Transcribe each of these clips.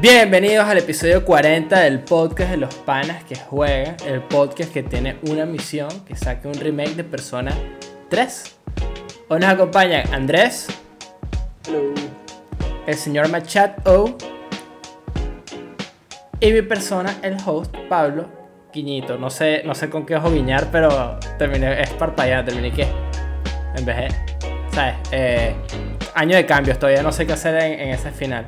Bienvenidos al episodio 40 del podcast de los panas que juegan. El podcast que tiene una misión, que saque un remake de Persona 3. Hoy nos acompañan Andrés. Hello. El señor Machado. Y mi persona, el host, Pablo Guiñito. No sé con qué ojo guiñar, pero terminé, es parpadear, terminé que envejé, ¿sabes? Año de cambios, todavía no sé qué hacer en ese final.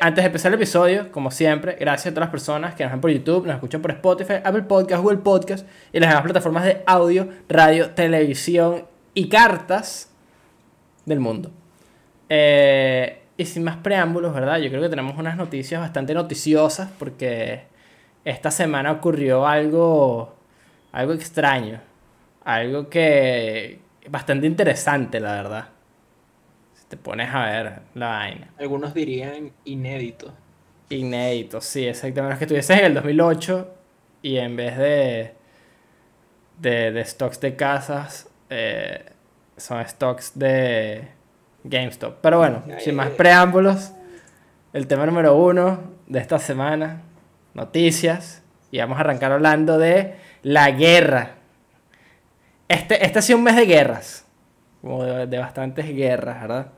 Antes de empezar el episodio, como siempre, gracias a todas las personas que nos ven por YouTube, nos escuchan por Spotify, Apple Podcast, Google Podcast y las demás plataformas de audio, radio, televisión y cartas del mundo. Y sin más preámbulos, ¿verdad? Yo creo que tenemos unas noticias bastante noticiosas porque esta semana ocurrió algo extraño, algo que bastante interesante, la verdad. Te pones a ver la vaina. Algunos dirían inédito. Inédito, sí, exactamente. Es que estuvieses en el 2008 y en vez de stocks de casas, son stocks de GameStop. Pero bueno, sin más preámbulos, el tema número uno de esta semana, noticias. Y vamos a arrancar hablando de la guerra. Este ha sido un mes de guerras. Como de bastantes guerras, ¿verdad?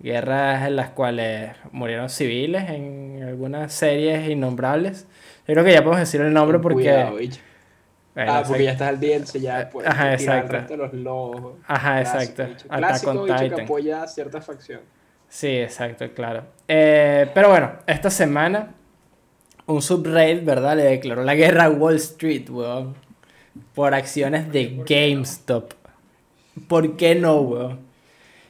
Guerras en las cuales murieron civiles en algunas series innombrables. Yo creo que ya podemos decir el nombre porque... Cuidado, bueno, porque ya estás al día, entonces ya puedes tirar el resto de los lobos. Ajá, exacto. Clásico bicho que apoya a cierta facción. Sí, exacto, claro. Pero bueno, esta semana un subreddit, ¿verdad? Le declaró la guerra a Wall Street, weón. Por acciones de GameStop. ¿Por qué no, weón?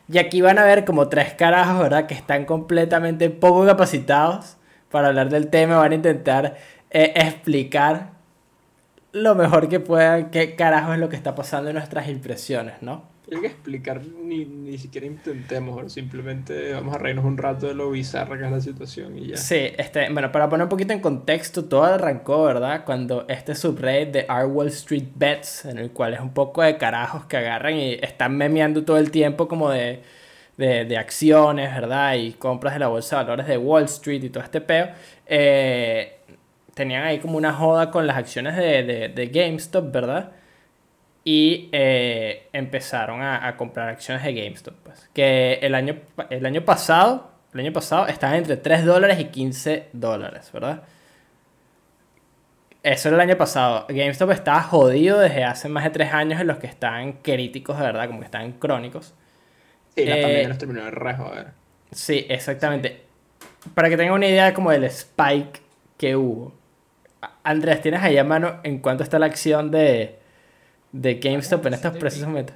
Y aquí van a ver como tres carajos, ¿verdad? Que están completamente poco capacitados para hablar del tema. Van a intentar explicar lo mejor que puedan qué carajo es lo que está pasando en nuestras impresiones, ¿no? Hay que explicar, ni siquiera intentemos, ¿verdad? Simplemente vamos a reírnos un rato de lo bizarra que es la situación y ya. Sí, bueno, para poner un poquito en contexto, todo arrancó, ¿verdad? Cuando este subreddit de Wall Street Bets, en el cual es un poco de carajos que agarran y están memeando todo el tiempo como de acciones, ¿verdad? Y compras de la bolsa de valores de Wall Street y todo este peo. Tenían ahí como una joda con las acciones de GameStop, ¿verdad? Y empezaron a comprar acciones de GameStop, pues. Que el año pasado estaban entre $3 y $15, ¿verdad? Eso era el año pasado. GameStop estaba jodido desde hace más de 3 años en los que estaban críticos, de verdad, como que estaban crónicos. Sí, la pandemia nos terminó de rejoder. Sí, exactamente. Sí. Para que tengan una idea como del spike que hubo. Andrés, ¿tienes ahí a mano en cuánto está la acción de GameStop en estos precisos momentos?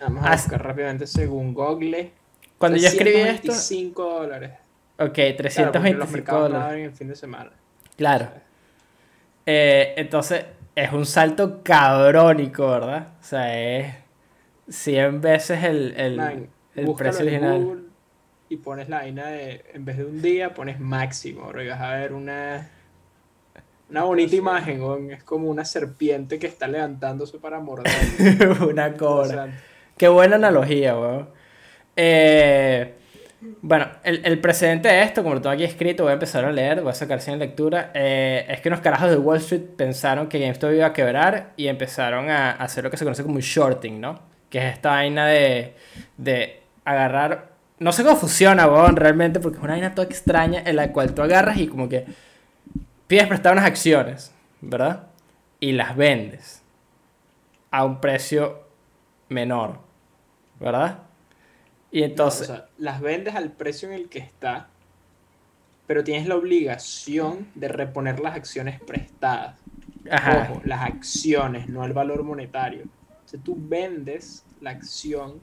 Vamos a buscar rápidamente según Google. Cuando yo escribí esto... $325. Ok, $325. Claro, los en el fin de semana. Claro. Entonces, es un salto cabrónico, ¿verdad? O sea, es 100 veces el precio original. Google y pones la vaina de... En vez de un día, pones máximo, bro. Y vas a ver una bonita imagen, ¿no? Es como una serpiente que está levantándose para morder. Una cobra. Qué buena analogía, weón. Bueno, el precedente de esto, como lo tengo aquí escrito, voy a empezar a leer, voy a sacar sin lectura. Es que unos carajos de Wall Street pensaron que GameStop iba a quebrar y empezaron a hacer lo que se conoce como un shorting, ¿no? Que es esta vaina de agarrar... No sé cómo funciona, weón, realmente, porque es una vaina toda extraña en la cual tú agarras y como que... pides prestar unas acciones, ¿verdad? Y las vendes a un precio menor, ¿verdad? Y entonces... No, o sea, las vendes al precio en el que está, pero tienes la obligación de reponer las acciones prestadas. Ajá. Ojo, las acciones, no el valor monetario. O sea, tú vendes la acción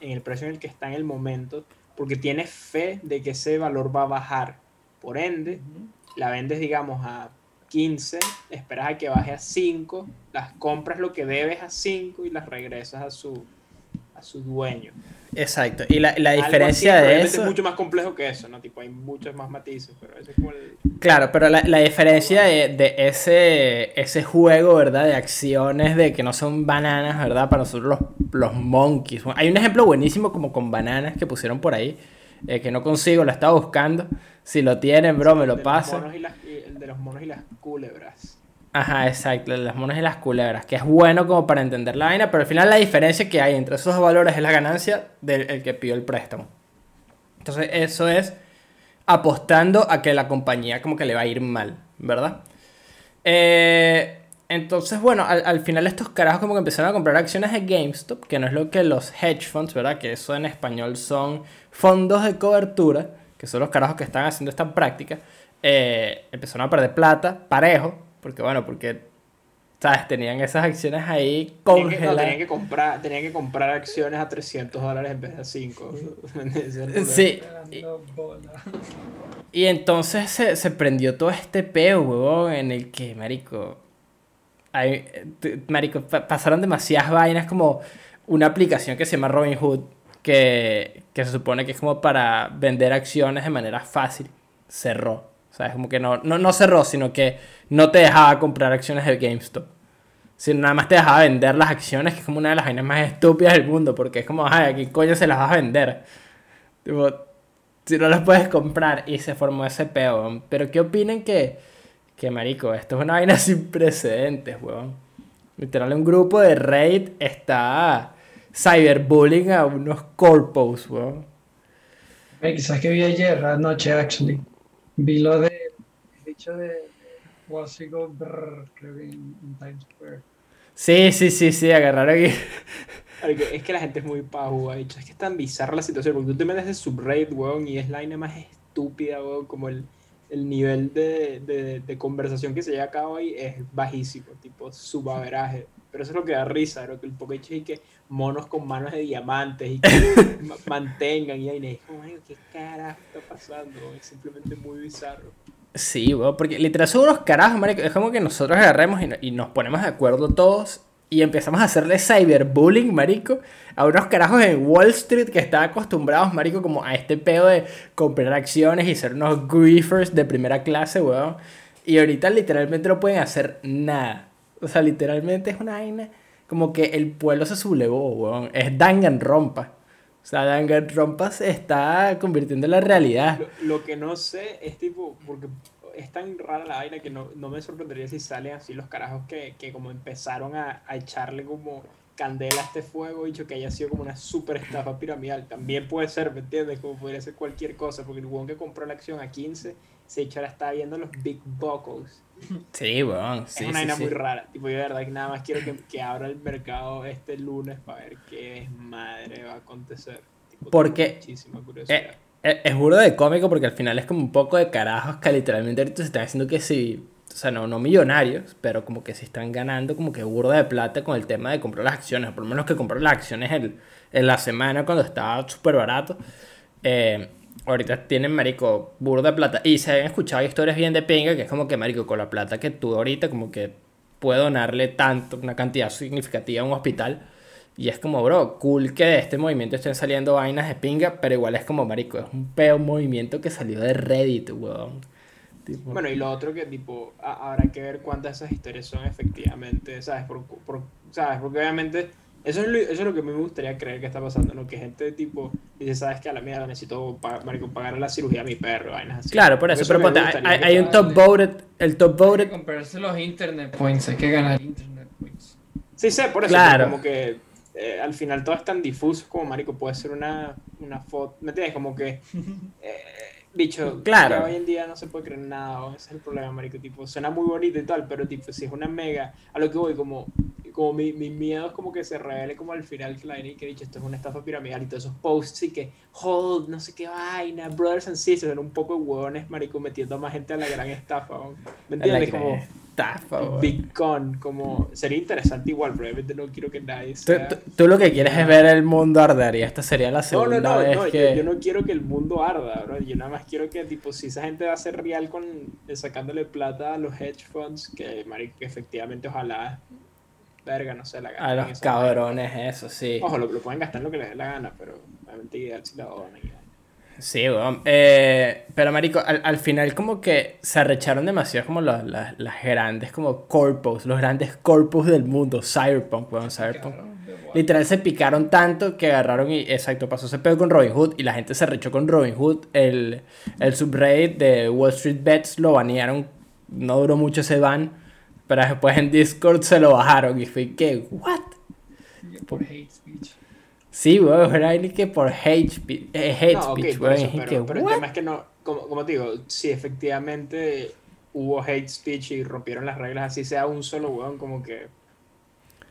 en el precio en el que está en el momento porque tienes fe de que ese valor va a bajar. Por ende... Uh-huh. La vendes, digamos, a 15, esperas a que baje a 5, las compras lo que debes a 5 y las regresas a su dueño. Exacto. Y la diferencia de eso... Es mucho más complejo que eso, ¿no? Tipo, hay muchos más matices, pero eso es como el... Claro, pero la diferencia de ese juego, ¿verdad? De acciones de que no son bananas, ¿verdad? Para nosotros los monkeys. Hay un ejemplo buenísimo como con bananas que pusieron por ahí. que no consigo, lo estaba buscando. Si lo tienen, bro, me lo pasan. El de los monos y las culebras. Ajá, exacto, las monas y las culebras, que es bueno como para entender la vaina, pero al final la diferencia que hay entre esos dos valores es la ganancia del que pidió el préstamo. Entonces eso es apostando a que la compañía como que le va a ir mal, ¿verdad? Entonces, bueno, al final estos carajos como que empezaron a comprar acciones de GameStop, que no es lo que los hedge funds, ¿verdad? Que eso en español son fondos de cobertura, que son los carajos que están haciendo esta práctica. Empezaron a perder plata, parejo. Porque, bueno, porque, ¿sabes? Tenían esas acciones ahí congeladas. Tenían que comprar acciones a $300 en vez de a 5. Sí. Y entonces se prendió todo este peo, huevón, en el que, marico... pasaron demasiadas vainas, como una aplicación que se llama Robinhood, que se supone que es como para vender acciones de manera fácil. Cerró. O sea, es como que no cerró, sino que no te dejaba comprar acciones del GameStop. Sino nada más te dejaba vender las acciones, que es como una de las vainas más estúpidas del mundo. Porque es como, ay, ¿a qué coño se las vas a vender? Tipo, si no las puedes comprar. Y se formó ese peo. Pero ¿qué opinan que marico, esto es una vaina sin precedentes, weón? Literal, un grupo de Reddit está cyberbullying a unos corpos, weón. Hey, quizás que vi ayer, anoche, actually. Vi lo de dicho de Wall Street creo que en Times Square. Sí, agarraron aquí. Es que la gente es muy pajúa, dicho. Es que es tan bizarra la situación, porque tú te metes de subreddit, weón, y es la vaina más estúpida, weón, como el nivel de conversación que se lleva a cabo ahí es bajísimo, tipo subaveraje. Pero eso es lo que da risa, ¿no? Que el poqueche y que monos con manos de diamantes y que mantengan y ahí les digo, man, ¿qué carajo está pasando? Es simplemente muy bizarro. Sí, weón, porque literal son unos carajos, marico. Es como que nosotros agarremos y nos ponemos de acuerdo todos y empezamos a hacerle cyberbullying, marico, a unos carajos en Wall Street que están acostumbrados, marico, como a este pedo de comprar acciones y ser unos griefers de primera clase, weón. Y ahorita literalmente no pueden hacer nada. O sea, literalmente es una vaina como que el pueblo se sublevó, weón. Es Danganronpa. O sea, Danganronpa se está convirtiendo en la realidad. Lo que no sé es tipo, porque es tan rara la vaina que no me sorprendería si salen así los carajos que como empezaron a echarle como candela a este fuego, dicho que haya sido como una super estafa piramidal. También puede ser, ¿me entiendes? Como podría ser cualquier cosa, porque el weón que compró la acción a 15... ahora está viendo los big buckles. Sí, weón. Sí, es una vaina muy rara. Tipo, yo de verdad que nada más quiero que abra el mercado este lunes para ver qué desmadre va a acontecer. Tipo, porque muchísima curiosidad. Es burdo de cómico porque al final es como un poco de carajos que literalmente ahorita se están haciendo que sí. O sea, no millonarios, pero como que se están ganando como que burdo de plata con el tema de comprar las acciones. Por lo menos que comprar las acciones en la semana cuando estaba súper barato. Ahorita tienen, marico, burda de plata. Y se han escuchado historias bien de pinga, que es como que, marico, con la plata que tú ahorita, como que puede donarle tanto, una cantidad significativa a un hospital. Y es como, bro, cool que de este movimiento estén saliendo vainas de pinga, pero igual es como, marico, es un peo movimiento que salió de Reddit, weón. Tipo... Bueno, y lo otro que, tipo, habrá que ver cuántas de esas historias son efectivamente, ¿sabes? ¿Sabes? Porque obviamente... Eso es lo que a mí me gustaría creer que está pasando, ¿no? Que gente tipo dice, sabes que a la mierda necesito pagar la cirugía a mi perro, vainas así. Claro, por eso pero hay un top voted, el top voted. Comprarse los internet points, hay que ganar internet points. Sí, sé, por eso, claro. Como que al final todo es tan difuso como, marico, puede ser una foto, ¿me entiendes? Como que... Bicho, claro. Hoy en día no se puede creer nada, ese es el problema, marico, tipo, suena muy bonito y tal, pero tipo, si es una mega, a lo que voy, como mi miedo es como que se revele como al final que la vaina y que dicho, esto es una estafa piramidal y todos esos posts y que, hold, no sé qué vaina, brothers and sisters, son un poco de huevones, marico, metiendo a más gente a la gran estafa, ¿no? ¿Me entiendes? Como estafa, big con, como, sería interesante igual, probablemente no quiero que nadie sea... Tú lo que quieres es ver el mundo arder y esta sería la segunda vez que... Yo no quiero que el mundo arda, bro, yo nada más quiero que, tipo, si esa gente va a ser real con sacándole plata a los hedge funds, que, marico, que efectivamente ojalá, verga, no sé, la gana. A los cabrones, manera. Eso, sí. Ojo, lo pueden gastar en lo que les dé la gana, pero realmente ideal si la donan. Sí, weón. Pero, marico, al final como que se arrecharon demasiado como las grandes como corpos, los grandes corpos del mundo. Cyberpunk, weón, Cyberpunk. Claro, Literal se picaron tanto que agarraron y exacto, pasó ese pedo con Robinhood y la gente se rechó con Robinhood. El subreddit de Wall Street Bets lo banearon, no duró mucho ese ban, pero después en Discord se lo bajaron y fui que, ¿what? Por hate speech. Sí, güey, era el que por hate speech, güey. Pero el tema es que no, como te digo, si efectivamente hubo hate speech y rompieron las reglas, así sea un solo weón, como que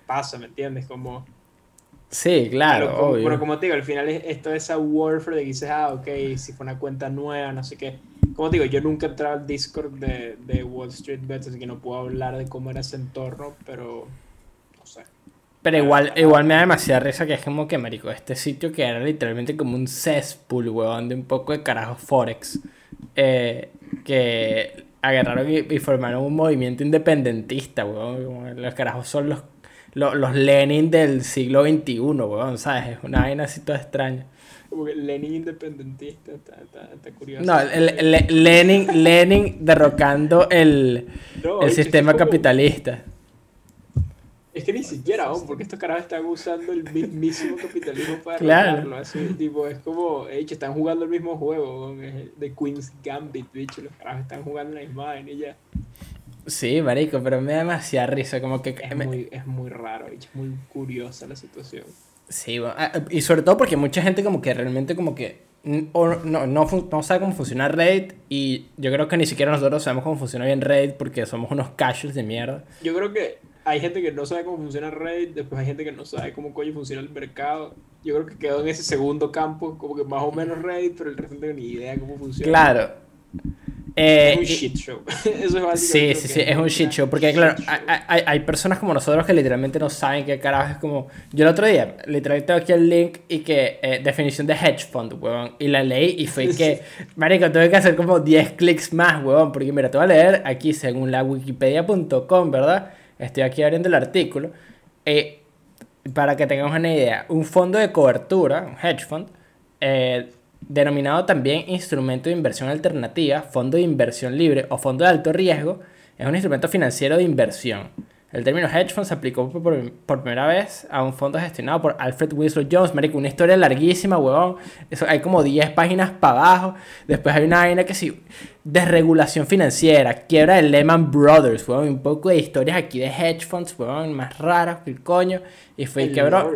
pasa, ¿me entiendes? Como... Sí, claro, pero, obvio. Pero como te digo, al final esto es esa warfare de que dices, ah, ok, si fue una cuenta nueva, no sé qué. Como te digo, yo nunca entré al Discord de Wall Street Bets, así que no puedo hablar de cómo era ese entorno, pero no sé. Pero igual me da demasiada risa que es como que, marico, este sitio que era literalmente como un cesspool, weón, de un poco de carajo forex, que agarraron y formaron un movimiento independentista, weón. Los carajos son los Lenin del siglo XXI, weón, ¿sabes? Es una vaina así toda extraña. Como que Lenin independentista, está curioso. No, Lenin derrocando el sistema capitalista. Es que ni siquiera aún, porque estos carajos están usando el mismísimo capitalismo para arreglarlo, así, tipo, es como, hecho, están jugando el mismo juego, de Queen's Gambit, bicho, los carajos están jugando la misma vaina y ya. Sí, marico, pero me da demasiada risa, como que... Es muy raro, bicho, es muy curiosa la situación. Sí, bueno, y sobre todo porque mucha gente como que realmente como que... No sabe cómo funciona Reddit. Y yo creo que ni siquiera nosotros sabemos cómo funciona bien Reddit, porque somos unos casuals de mierda. Yo creo que hay gente que no sabe cómo funciona Reddit. Después hay gente que no sabe cómo coño funciona el mercado. Yo creo que quedó en ese segundo campo, como que más o menos Reddit, pero el resto no tengo ni idea cómo funciona. Claro, es un shit show. Eso es básicamente. Sí, es un shit show. Porque claro, hay personas como nosotros que literalmente no saben qué carajo es como... Yo el otro día, literalmente tengo aquí el link y que... definición de hedge fund, huevón. Y la leí y fue que... Marico, tuve que hacer como 10 clics más, huevón. Porque mira, te voy a leer aquí según la wikipedia.com, ¿verdad? Estoy aquí abriendo el artículo. Para que tengamos una idea. Un fondo de cobertura, un hedge fund... denominado también instrumento de inversión alternativa, fondo de inversión libre o fondo de alto riesgo, es un instrumento financiero de inversión. El término hedge fund se aplicó por primera vez a un fondo gestionado por Alfred Winslow Jones. Marico, una historia larguísima, huevón. Eso, hay como 10 páginas para abajo. Después hay una vaina que sí, desregulación financiera, quiebra de Lehman Brothers, huevón. Un poco de historias aquí de hedge funds, huevón, más raras que el coño. Y fue quebró.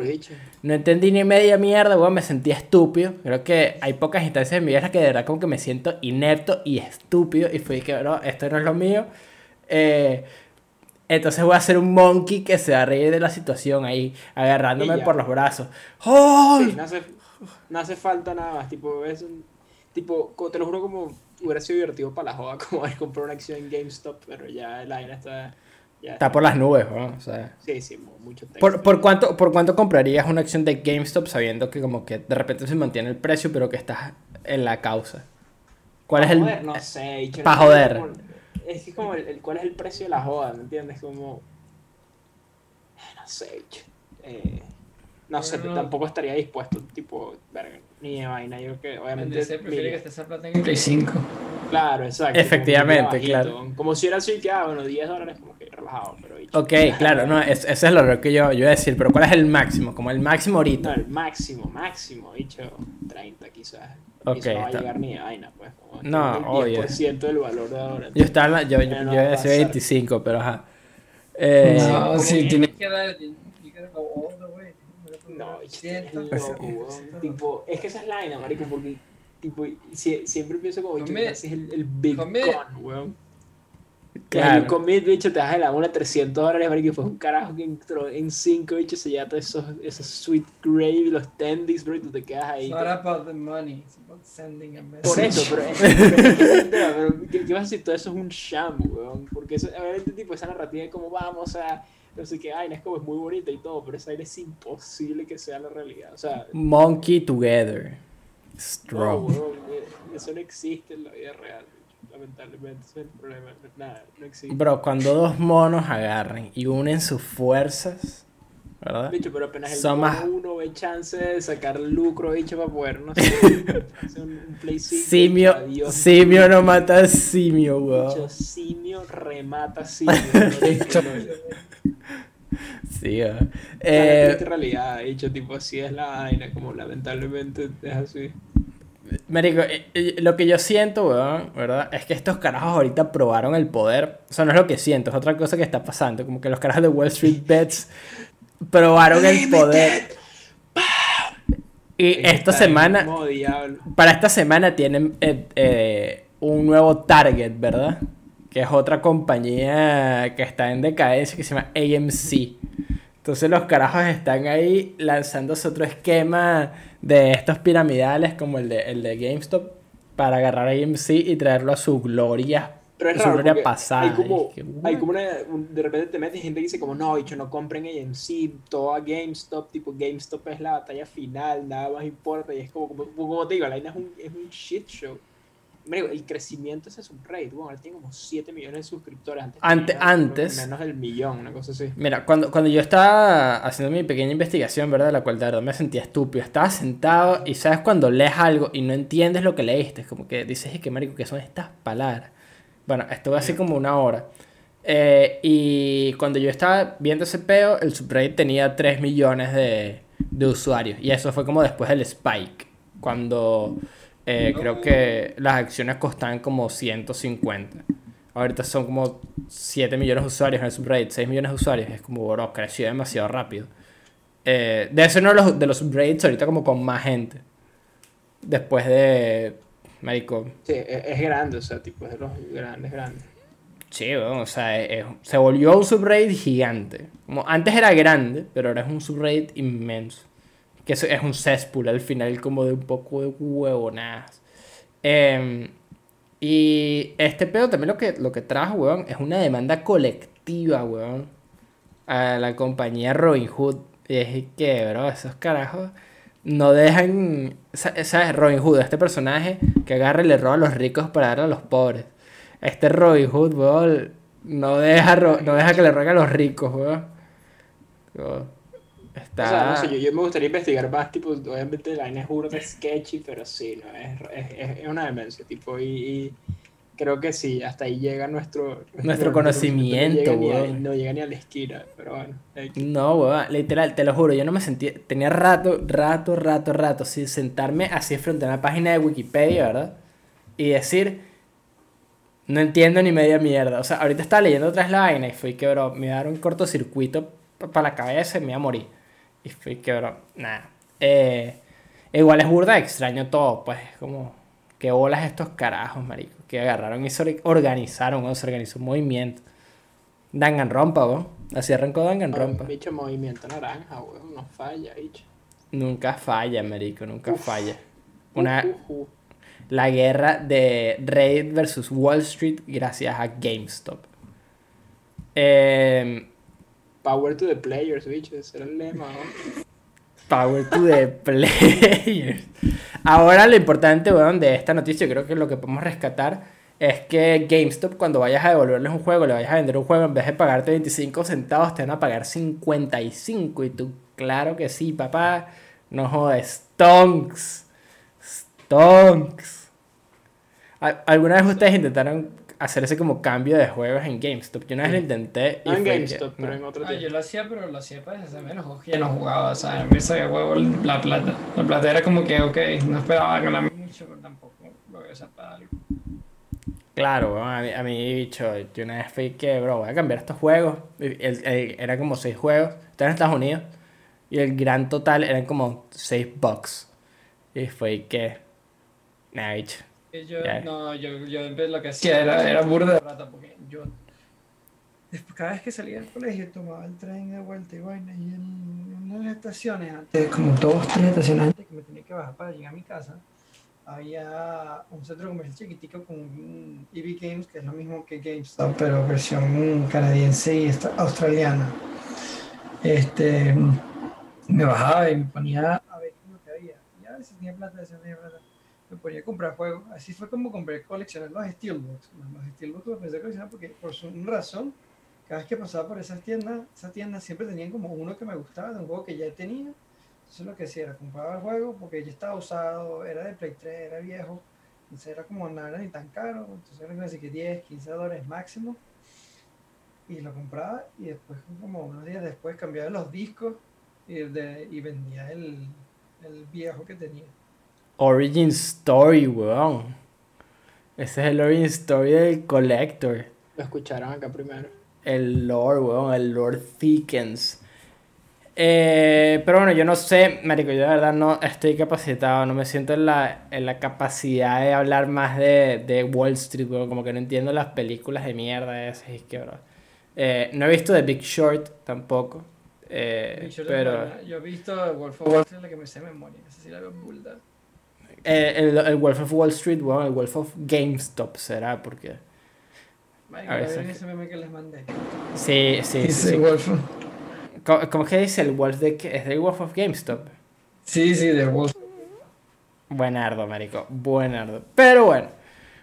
No entendí ni media mierda, huevón. Me sentí estúpido. Creo que hay pocas instancias en mi vida que de verdad como que me siento inepto y estúpido. Y fue quebró. Esto no es lo mío. Entonces voy a hacer un monkey que se va a reír de la situación ahí, agarrándome por los brazos. ¡Oh! Sí, no hace falta nada más, tipo, es un, tipo, te lo juro, como hubiera sido divertido para la joda, como haber comprado una acción en GameStop, pero ya el aire está... Está por las nubes, ¿no? O sea, sí, mucho texto. ¿Por cuánto comprarías una acción de GameStop sabiendo que como que de repente se mantiene el precio, pero que estás en la causa? ¿Cuál es el...? Joder, no sé. Para joder. Es que es como cuál es el precio de la joda, ¿me entiendes? Como... No sé, tampoco estaría dispuesto, tipo, verga, ni de vaina. Yo creo que obviamente... Se prefiere que esté esa plata en el 35. Claro, exacto. Efectivamente, como bajito, claro. Como si era así que, $10, como que relajado, pero... Ok, claro, no, eso es lo que yo iba a decir, pero ¿cuál es el máximo? Como el máximo ahorita. No, el máximo, dicho, 30 quizás. Okay, eso no va a llegar ni de vaina, pues. Como no, obvio. El 10% del valor de ahora. Yo iba a decir 25, pero ajá. No, sí, tienes que dar el valor, güey. No, tipo, es que esa es la vaina, marico, porque tipo, siempre pienso como, ese es el big con, weón. Claro. El commit, bicho, te das de la una $300, marico, y fue un carajo que entró en 5, bicho, se lleva todos esos sweet gravy, los tendies, bro, y tú te quedas ahí. It's not about the money, it's about sending a message. Por eso, pero ¿qué vas a decir? Todo eso es un sham, weón, porque eso, obviamente, tipo, esa narrativa de como vamos a... No sé qué, vaina, es como es muy bonita y todo, pero esa aire es imposible que sea la realidad, o sea... Monkey together. Strong. No, eso no existe en la vida real, lamentablemente, ese es el problema, nada, no existe. Bro, cuando dos monos agarren y unen sus fuerzas, ¿verdad? Bicho, pero apenas el mono más... uno ve chance de sacar lucro, bicho, para poder, no sé, hacer un play simio, adiós, simio no mata a simio, weón. Simio remata simio. Sí, la realidad, dicho tipo, así es la vaina, como lamentablemente es así. Marico, lo que yo siento, weón, ¿verdad? Es que estos carajos ahorita probaron el poder. O sea, no es lo que siento, es otra cosa que está pasando. Como que los carajos de Wall Street Bets probaron el poder. Y esta semana, para esta semana tienen un nuevo target, ¿verdad? Que es otra compañía que está en decadencia, que se llama AMC. Entonces los carajos están ahí lanzándose otro esquema de estos piramidales, como el de GameStop, para agarrar a AMC y traerlo a su gloria. Pero es raro, pasada. Hay como de repente te metes gente que dice como, no, bicho, no compren AMC, todo a GameStop, tipo, GameStop es la batalla final, nada más importa, y es como te digo, la vaina es un shit show. El crecimiento de ese subreddit, bueno, ahora tiene como 7 millones de suscriptores. Antes menos del millón, una cosa así. Mira, cuando yo estaba haciendo mi pequeña investigación, ¿verdad? La cual de verdad me sentía estúpido. Estaba sentado y, ¿sabes? Cuando lees algo y no entiendes lo que leíste, es como que dices, es que, marico, ¿qué son estas palabras? Bueno, estuve así como una hora. Y cuando yo estaba viendo ese peo, el subreddit tenía 3 millones de usuarios. Y eso fue como después del spike, cuando... creo que las acciones costaban como 150. Ahorita son como 7 millones de usuarios en el subreddit, 6 millones de usuarios. Es como, bro, creció demasiado rápido. Debe ser uno de los subreddits ahorita como con más gente. Después de... Marico. Sí, es grande, o sea, tipo, es de los grandes. Sí, bueno, o sea, se volvió un subreddit gigante. Como antes era grande, pero ahora es un subreddit inmenso. Que es un cesspool al final, como de un poco de huevonadas. Y este pedo también lo que trajo, huevón, es una demanda colectiva, huevón, a la compañía Robinhood. Y es que, bro, esos carajos no dejan... ¿Sabes? Robinhood, este personaje que agarra y le roba a los ricos para darle a los pobres. Este Robinhood, huevón, no deja que le rueguen a los ricos, huevón. Está... O sea, no sé, yo me gustaría investigar más, tipo, obviamente la vaina es burda, sketchy, pero sí, no, es una demencia, tipo, y creo que sí, hasta ahí llega nuestro conocimiento, weón. No llega ni a la esquina, pero bueno. No, weón, literal, te lo juro, yo no me sentía, tenía rato sin sentarme así frente a una página de Wikipedia, ¿verdad? Y decir, no entiendo ni media mierda, o sea, ahorita estaba leyendo otra vez la vaina y fui que, bro, me daron un cortocircuito para la cabeza y me iba a morir. Y fue que, bro, nada. Igual es burda, extraño todo, pues. Es como, qué bolas estos carajos, marico. Que agarraron y se organizaron, ¿no? Se organizó un movimiento. Danganronpa, weón. Así arrancó Danganronpa. Bicho, movimiento naranja, weón. No falla, bicho. Nunca falla, marico, nunca falla. La guerra de Reddit versus Wall Street gracias a GameStop. Power to the players, bicho, ese era el lema, ¿no? Power to the players. Ahora lo importante, weón, de esta noticia, creo que lo que podemos rescatar es que GameStop, cuando vayas a devolverles un juego, le vayas a vender un juego, en vez de pagarte 25 centavos, te van a pagar 55. Y tú, claro que sí, papá. No jodas, stonks. ¿Alguna vez ustedes intentaron hacer ese como cambio de juegos en GameStop? Yo una vez lo intenté y no en GameStop, pero en otro tiempo. Yo lo hacía, pero lo hacía para hacerme los juegos que ya no jugaba, o sea, en vez de huevo la plata. La plata era como que, ok, no esperaba ganar mucho, pero tampoco lo voy a usar para algo. Claro, bueno, a mí, bicho, yo una vez fui que, bro, voy a cambiar estos juegos. Era como 6 juegos, estaba en Estados Unidos, y el gran total eran como $6. Y fue que, nah, bicho. Yo lo que hacía era burda de rata, porque yo cada vez que salía del colegio tomaba el tren de vuelta y vaina, y en unas estaciones antes, como 2-3 estaciones antes que me tenía que bajar para llegar a mi casa, había un centro comercial chiquitico con un EB Games, que es lo mismo que GameStop, pero versión canadiense y australiana. Me bajaba y me ponía a ver lo que había, y a veces tenía plata, a veces no tenía plata. Me ponía a comprar juegos. Así fue como compré, coleccionar los Steelbooks. Los Steelbooks los empecé a coleccionar porque, por su razón, cada vez que pasaba por esas tiendas siempre tenían como uno que me gustaba, de un juego que ya tenía. Entonces lo que hacía era compraba el juego porque ya estaba usado, era de Play 3, era viejo. Entonces era como, no era ni tan caro. Entonces era como así que $10, $15 máximo. y lo compraba y después, como unos días después, cambiaba los discos y vendía el viejo que tenía. Origin Story, weón. Ese es el Origin Story del Collector. Lo escucharon acá primero. El lore, weón, el lore thickens. Pero bueno, yo no sé, marico, yo de verdad no estoy capacitado, no me siento en la capacidad de hablar más de Wall Street, weón, como que no entiendo las películas de mierda esas, es que, bro. No he visto The Big Short tampoco, pero... Yo he visto The Wolf of Wall Street, la que me sé de memoria, no sé si la veo bulda. El Wolf of Wall Street, weón, el Wolf of GameStop será, porque... Marico, a ver ese meme que les mandé. Sí, sí, sí. ¿Cómo que dice el Wolf de... ¿Es del Wolf of GameStop? Sí, sí, del Wolf. Buenardo, marico. Buenardo. Pero bueno.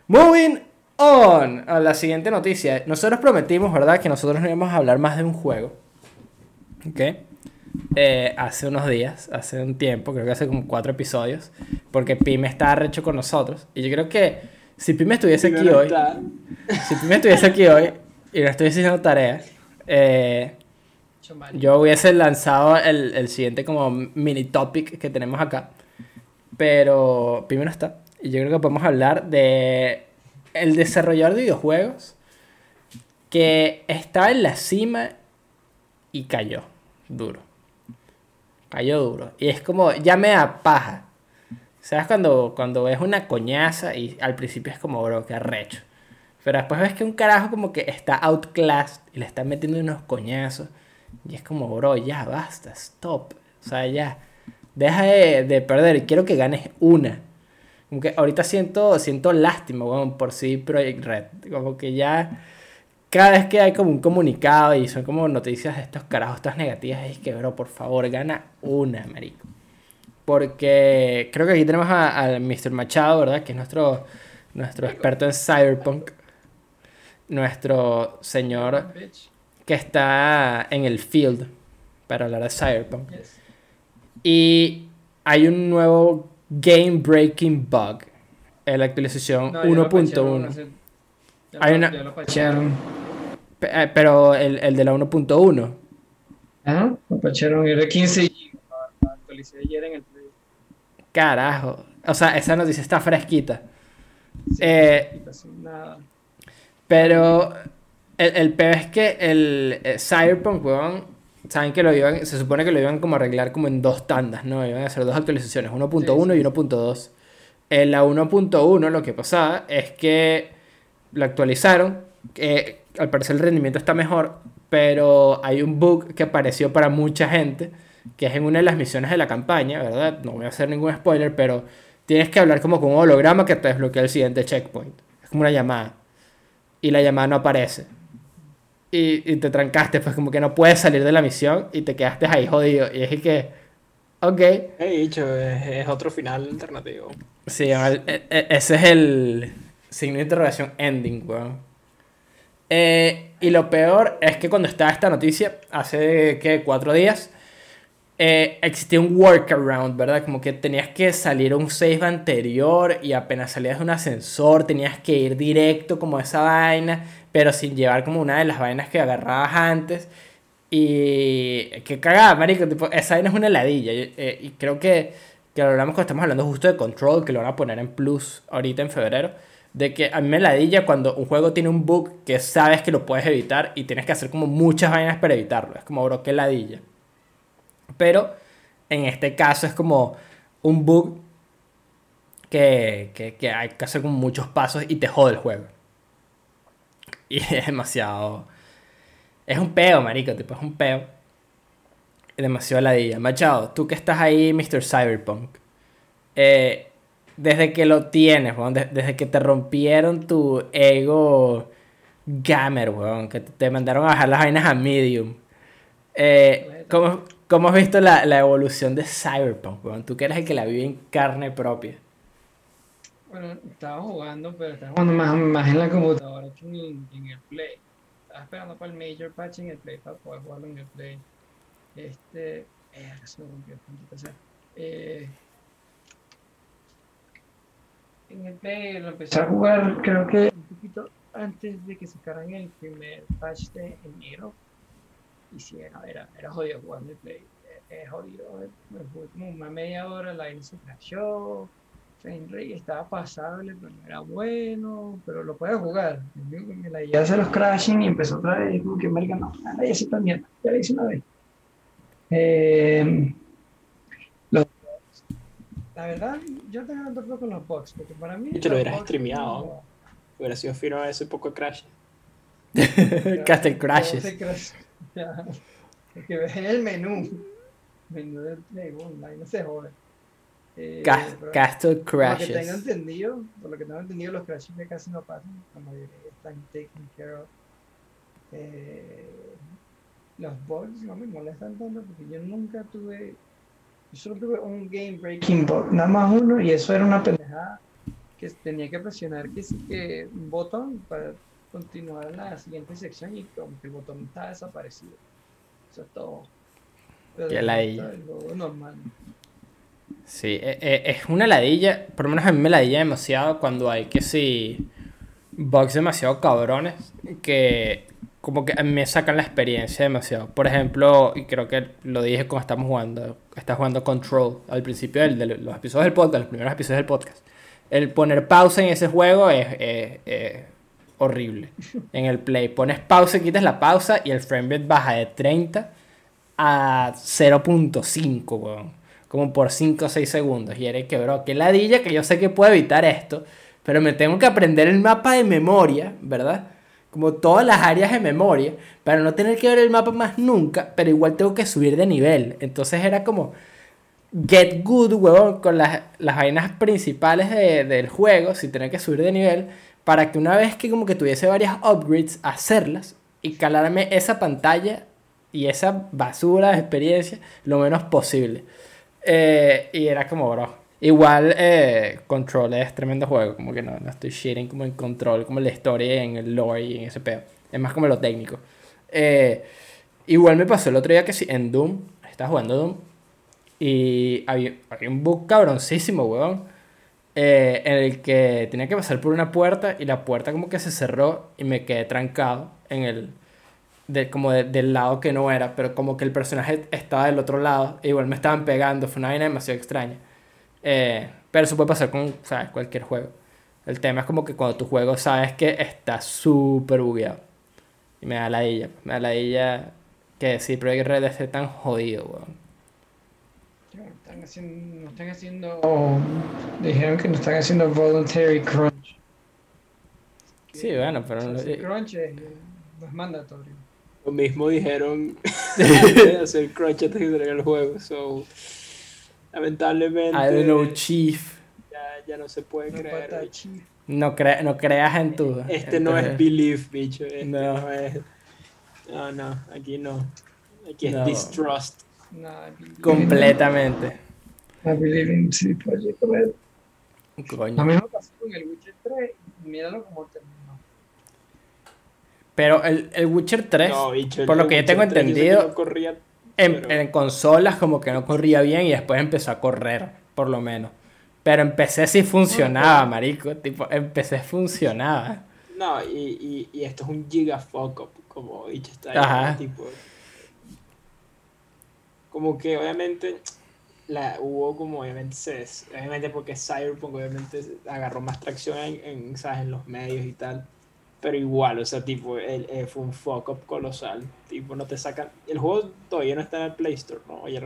Moving on a la siguiente noticia. Nosotros prometimos, ¿verdad? Que nosotros no íbamos a hablar más de un juego. ¿Ok? Hace unos días, hace un tiempo, creo que hace como 4 episodios. Porque Pime está arrecho con nosotros. Y yo creo que si Pime estuviese aquí hoy... Si Pime estuviese aquí hoy y no estuviese haciendo tareas... Yo hubiese lanzado el siguiente como mini topic que tenemos acá, pero primero está, y yo creo que podemos hablar de el desarrollador de videojuegos que estaba en la cima y cayó duro, y es como, ya me da paja, ¿sabes? Cuando ves una coñaza y al principio es como, bro, qué arrecho, pero después ves que un carajo como que está outclassed y le están metiendo unos coñazos. Y es como, bro, ya, basta, stop. O sea, ya, deja de perder. Quiero que ganes una. Como que ahorita siento lástima, bueno, por sí, Project Red. Como que ya, cada vez que hay como un comunicado y son como noticias de estos carajos, estas negativas, es que, bro, por favor, gana una, marico. Porque creo que aquí tenemos a Mr. Machado, ¿verdad? Que es nuestro experto en Cyberpunk. Nuestro señor... que está en el field para hablar de Cyberpunk. Yes. Y hay un nuevo game breaking bug en la actualización 1.1. Lo pachearon. Pero el de la 1.1. Ajá, lo pachearon. Era 15 GB. Lo actualicé ayer en el play. Carajo. O sea, esa noticia está fresquita. Sí, nada. Pero... El peor es que el Cyberpunk, weón, saben que se supone que lo iban como a arreglar como en 2 tandas, ¿no? Iban a hacer 2 actualizaciones, 1.1 sí. Y 1.2. En la 1.1 lo que pasaba es que lo actualizaron, al parecer el rendimiento está mejor, pero hay un bug que apareció para mucha gente, que es en una de las misiones de la campaña, ¿verdad? No voy a hacer ningún spoiler, pero tienes que hablar como con un holograma que te desbloquea el siguiente checkpoint. Es como una llamada. Y la llamada no aparece. Y te trancaste, pues como que no puedes salir de la misión y te quedaste ahí jodido. Y es que, ok. He dicho, es otro final alternativo. Sí, ese es el signo de interrogación ending, weón. Y lo peor es que cuando estaba esta noticia, hace, ¿qué? 4 días, existía un workaround, ¿verdad? Como que tenías que salir a un save anterior y apenas salías de un ascensor tenías que ir directo como a esa vaina, pero sin llevar como una de las vainas que agarrabas antes. Y qué cagada, marico, tipo, esa vaina es una heladilla. Y creo que lo hablamos cuando estamos hablando justo de Control, que lo van a poner en plus ahorita en febrero, de que a mí me heladilla cuando un juego tiene un bug que sabes que lo puedes evitar y tienes que hacer como muchas vainas para evitarlo. Es como, bro, qué heladilla. Pero en este caso es como un bug que hay que hacer con muchos pasos y te jode el juego. Y es demasiado... Es un peo, marico, tipo, es un peo. Es demasiado ladilla. Machado, tú que estás ahí, Mr. Cyberpunk. Desde que lo tienes, weón, desde que te rompieron tu ego gamer, weón, que te mandaron a bajar las vainas a Medium. ¿Cómo has visto la evolución de Cyberpunk, weón? Tú que eres el que la vive en carne propia. Bueno, estaba jugando más en la computadora que en el Play. Estaba esperando para el Major Patch en el Play para poder jugarlo en el Play. Se me rompió el puntito. O sea, en el Play lo empecé a jugar, creo que un poquito antes de que sacaran el primer patch de enero. Y sí, era jodido jugar mi play. Es jodido. Me jugué como una media hora, la vaina se crashó. Fenrey estaba pasable, pero no era bueno. Pero lo puedes jugar. Ya hace los crashing y empezó otra vez. Como que merga, no, ya hice esta mierda. Ya la hice una vez. La verdad, yo tengo un poco con los bugs, porque para mí... De hecho, lo hubieras streameado. No. Hubiera sido fino ese poco de Crash. Castle Crashes. Porque ves el menú del Play, online, no se jode. Castle Crashes. Por lo que tengo entendido, los crashes de casi no pasan. La mayoría están taking care of. Los bugs no me molestan tanto, porque yo nunca tuve... Yo solo tuve un game breaking bug, nada más uno, y eso era una pendejada que tenía que presionar que un botón para continuar la siguiente sección y como que el botón estaba desaparecido. Eso es todo. Pero qué ladilla. Todo normal. Sí, es una ladilla, por lo menos a mí me ladilla demasiado cuando hay que sí bugs demasiado cabrones que como que me sacan la experiencia demasiado. Por ejemplo, y creo que lo dije cuando estás jugando Control al principio de los episodios del podcast, los primeros episodios del podcast. El poner pausa en ese juego es horrible. En el play pones pausa, quitas la pausa y el framerate baja de 30 a 0.5, weón. Como por 5 o 6 segundos. Y eres que, bro, qué ladilla, que yo sé que puedo evitar esto, pero me tengo que aprender el mapa de memoria, ¿verdad? Como todas las áreas de memoria, para no tener que ver el mapa más nunca, pero igual tengo que subir de nivel. Entonces era como get good, huevón, con las vainas principales del juego, sin tener que subir de nivel, para que una vez que como que tuviese varias upgrades, hacerlas y calarme esa pantalla y esa basura de experiencia lo menos posible. Y era como, bro. Igual, Control es tremendo juego, como que no estoy shitting como en Control, como en la historia, en el lore y en ese pedo. Es más como lo técnico. Igual me pasó el otro día que sí, en Doom, estaba jugando Doom, y había un bug cabroncísimo, weón, en el que tenía que pasar por una puerta y la puerta como que se cerró y me quedé trancado en del lado que no era, pero como que el personaje estaba del otro lado, e igual me estaban pegando, fue una vaina demasiado extraña. Pero eso puede pasar con, ¿sabes?, cualquier juego. El tema es como que cuando tu juego sabes que está súper bugueado. Y me da la idea que sí, pero hay que redes tan jodido, weón. Dijeron que no están haciendo voluntary crunch. Sí, bueno, pero no. Crunch no es mandatorio. Lo mismo dijeron de hacer crunch antes de entregar el juego, so... Lamentablemente. I don't know, Chief. Ya no se puede creer, bicho. No creas en tu. No es belief, bicho. No es. No, aquí no. Aquí es distrust. No, completamente. I believe in CD Projekt Red. Coño. Lo mismo pasó con el Witcher 3. Míralo como terminó. Pero el Witcher 3, no, bicho, por lo que yo tengo entendido. En consolas como que no corría bien y después empezó a correr, por lo menos. Pero en PC sí funcionaba, marico. Tipo, en PC funcionaba. No, y esto es un gigafuck up, como dicho está ahí. Ajá. Tipo, como que obviamente porque Cyberpunk obviamente agarró más tracción en los medios y tal. Pero igual, o sea, tipo, fue un fuck up colosal. Tipo, no te sacan. El juego todavía no está en el Play Store, ¿no? O ya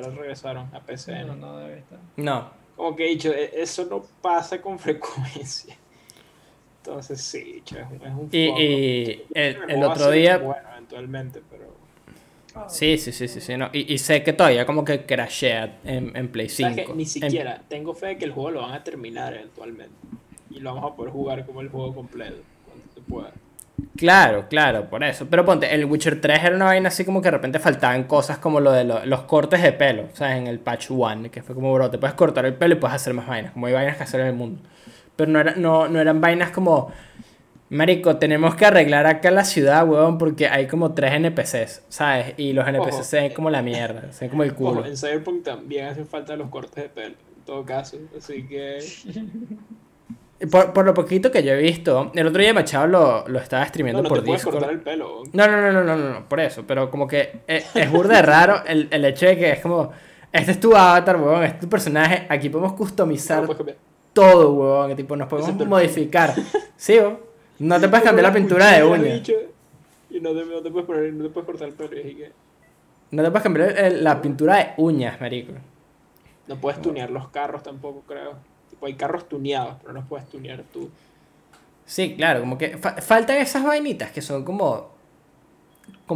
lo regresaron a PC. No debe estar. No. Como que he dicho, eso no pasa con frecuencia. Entonces, sí, dicho, es un fuck up. Y el otro día. Bueno, eventualmente, pero. Oh, sí, no. Y sé que todavía como que crashea en Play 5. Ni siquiera. Tengo fe de que el juego lo van a terminar eventualmente. Y lo vamos a poder jugar como el juego completo. Claro, por eso. Pero ponte, el Witcher 3 era una vaina así como que de repente faltaban cosas como lo de los cortes de pelo, ¿sabes? En el patch 1, que fue como, bro, te puedes cortar el pelo y puedes hacer más vainas, como hay vainas que hacer en el mundo. Pero no eran vainas como, marico, tenemos que arreglar acá la ciudad, huevón, porque hay como 3 NPCs, ¿sabes? Y los NPCs se ven como la mierda, se ven como el culo. En Cyberpunk también hacen falta los cortes de pelo, en todo caso, así que... Por lo poquito que yo he visto, el otro día Machado lo estaba streameando por Discord. No, no te puedes cortar el pelo. No, por eso, pero como que es burda de raro el hecho de que es como, este es tu avatar, weón, este es tu personaje, aquí podemos customizar todo, weón, tipo, nos podemos modificar. Sí, weón, no te puedes cambiar la pintura de uña. Y no te puedes cortar el pelo, y que... No te puedes cambiar la pintura de uñas, marico. No puedes tunear los carros tampoco, creo. Tipo, hay carros tuneados, pero no puedes tunear tú. Sí, claro, como que faltan esas vainitas que son como que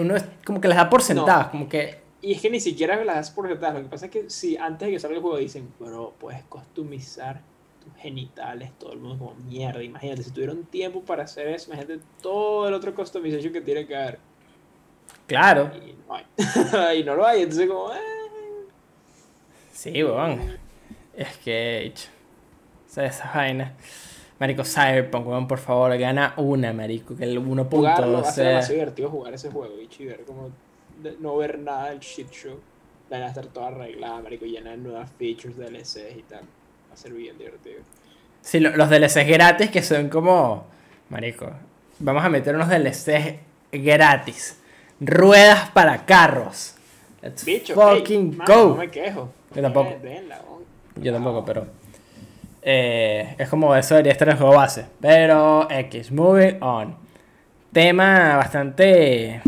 uno como que las da por sentadas, no, como que... Y es que ni siquiera las das por sentadas. Lo que pasa es que si antes de que salga el juego dicen, pero puedes customizar tus genitales, todo el mundo como mierda. Imagínate, si tuvieron tiempo para hacer eso, imagínate todo el otro customization que tiene que haber. Claro. Y no hay. Y no lo hay, entonces como... Sí, weón. Es que, o sea, esa vaina. Marico, Cyberpunk, weón, por favor, gana una, marico, que el 1.2 jugarlo, va a ser demasiado divertido jugar ese juego, bicho, y ver como no ver nada del shit show. La van a estar toda arreglada, marico, llena de nuevas features, DLCs y tal. Va a ser bien divertido. Sí, los DLCs gratis que son como, marico, vamos a meter unos DLCs gratis. Ruedas para carros. Let's bicho, fucking hey, go. Man, no me quejo. Yo tampoco. Yo tampoco, pero es como eso debería estar en el juego base. Pero X, moving on. Tema bastante...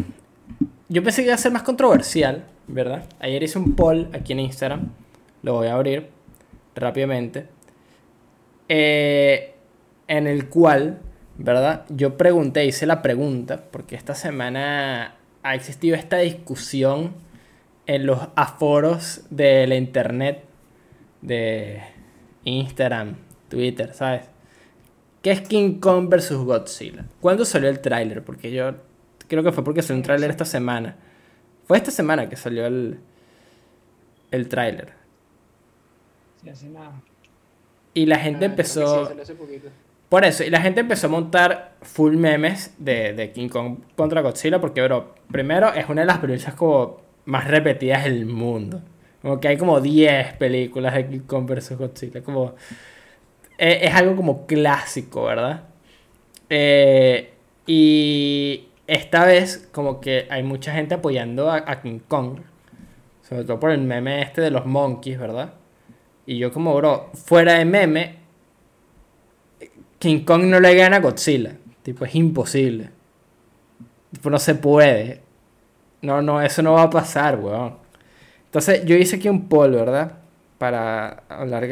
Yo pensé que iba a ser más controversial, ¿verdad? Ayer hice un poll aquí en Instagram. Lo voy a abrir rápidamente. En el cual, ¿verdad? Yo pregunté, hice la pregunta, porque esta semana ha existido esta discusión en los aforos de la internet. De Instagram, Twitter, ¿sabes? ¿Qué es King Kong vs. Godzilla? ¿Cuándo salió el tráiler? Porque yo creo que fue porque salió un tráiler esta semana. Fue esta semana que salió el tráiler. Sí, hace nada. Y la gente empezó... Sí, salió hace poquito. Por eso, y la gente empezó a montar full memes de King Kong contra Godzilla. Porque, bro, primero es una de las películas como más repetidas del mundo. Como que hay como 10 películas de King Kong vs. Godzilla. Como, es algo como clásico, ¿verdad? Y esta vez como que hay mucha gente apoyando a King Kong. Sobre todo por el meme este de los monkeys, ¿verdad? Y yo como, bro, fuera de meme, King Kong no le gana a Godzilla. Tipo, es imposible. Tipo, no se puede. No, eso no va a pasar, weón. Entonces, yo hice aquí un poll, ¿verdad? Para hablar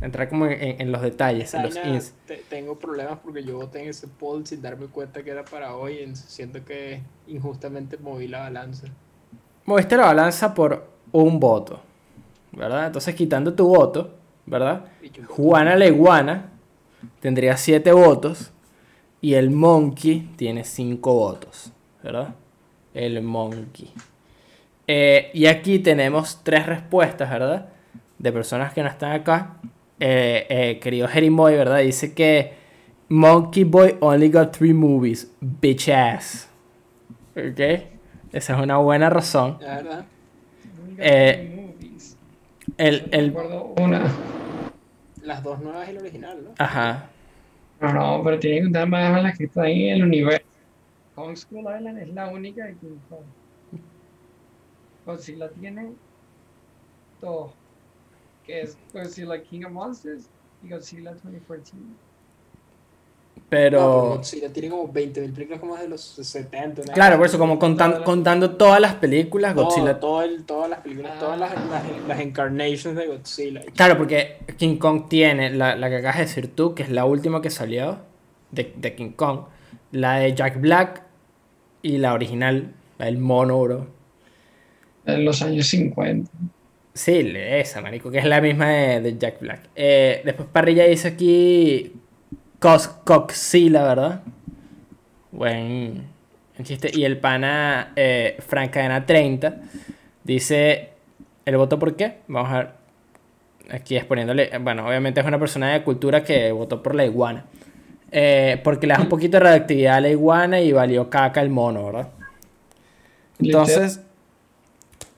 entrar como en los detalles, en los ins. Tengo problemas porque yo voté en ese poll sin darme cuenta que era para hoy. Y siento que injustamente moví la balanza. Moviste la balanza por un voto, ¿verdad? Entonces, quitando tu voto, ¿verdad? Juana la iguana tendría 7 votos. Y el monkey tiene 5 votos, ¿verdad? El monkey. Y aquí tenemos 3 respuestas, ¿verdad? De personas que no están acá. Querido Jerimoy, ¿verdad? Dice que Monkey Boy only got 3 movies. Bitch ass. ¿Ok? Esa es una buena razón. La verdad. El recuerdo una. Las 2 nuevas y el original, ¿no? Ajá. No, pero tiene que estar más las que están ahí en el universo. Kong Skull Island es la única de King Kong. Godzilla tiene 2, que es Godzilla King of Monsters y Godzilla 2014. Pero Godzilla tiene como 20.000 películas como de los 70. ¿No? Claro, por eso como contando todas las películas, Godzilla. Todas las películas, todas las incarnations de Godzilla. Claro, porque King Kong tiene la que acabas de decir tú, que es la última que salió de King Kong. La de Jack Black y la original, la del mono, bro. En los años 50. Sí, esa, marico, que es la misma de Jack Black. Después Parrilla dice aquí... Coxila, ¿verdad? Buen chiste. Y el pana Frank Cadena 30 dice... ¿El voto por qué? Vamos a ver. Aquí exponiéndole... Bueno, obviamente es una persona de cultura que votó por la iguana. Porque le da un poquito de radioactividad a la iguana y valió caca el mono, ¿verdad? Entonces...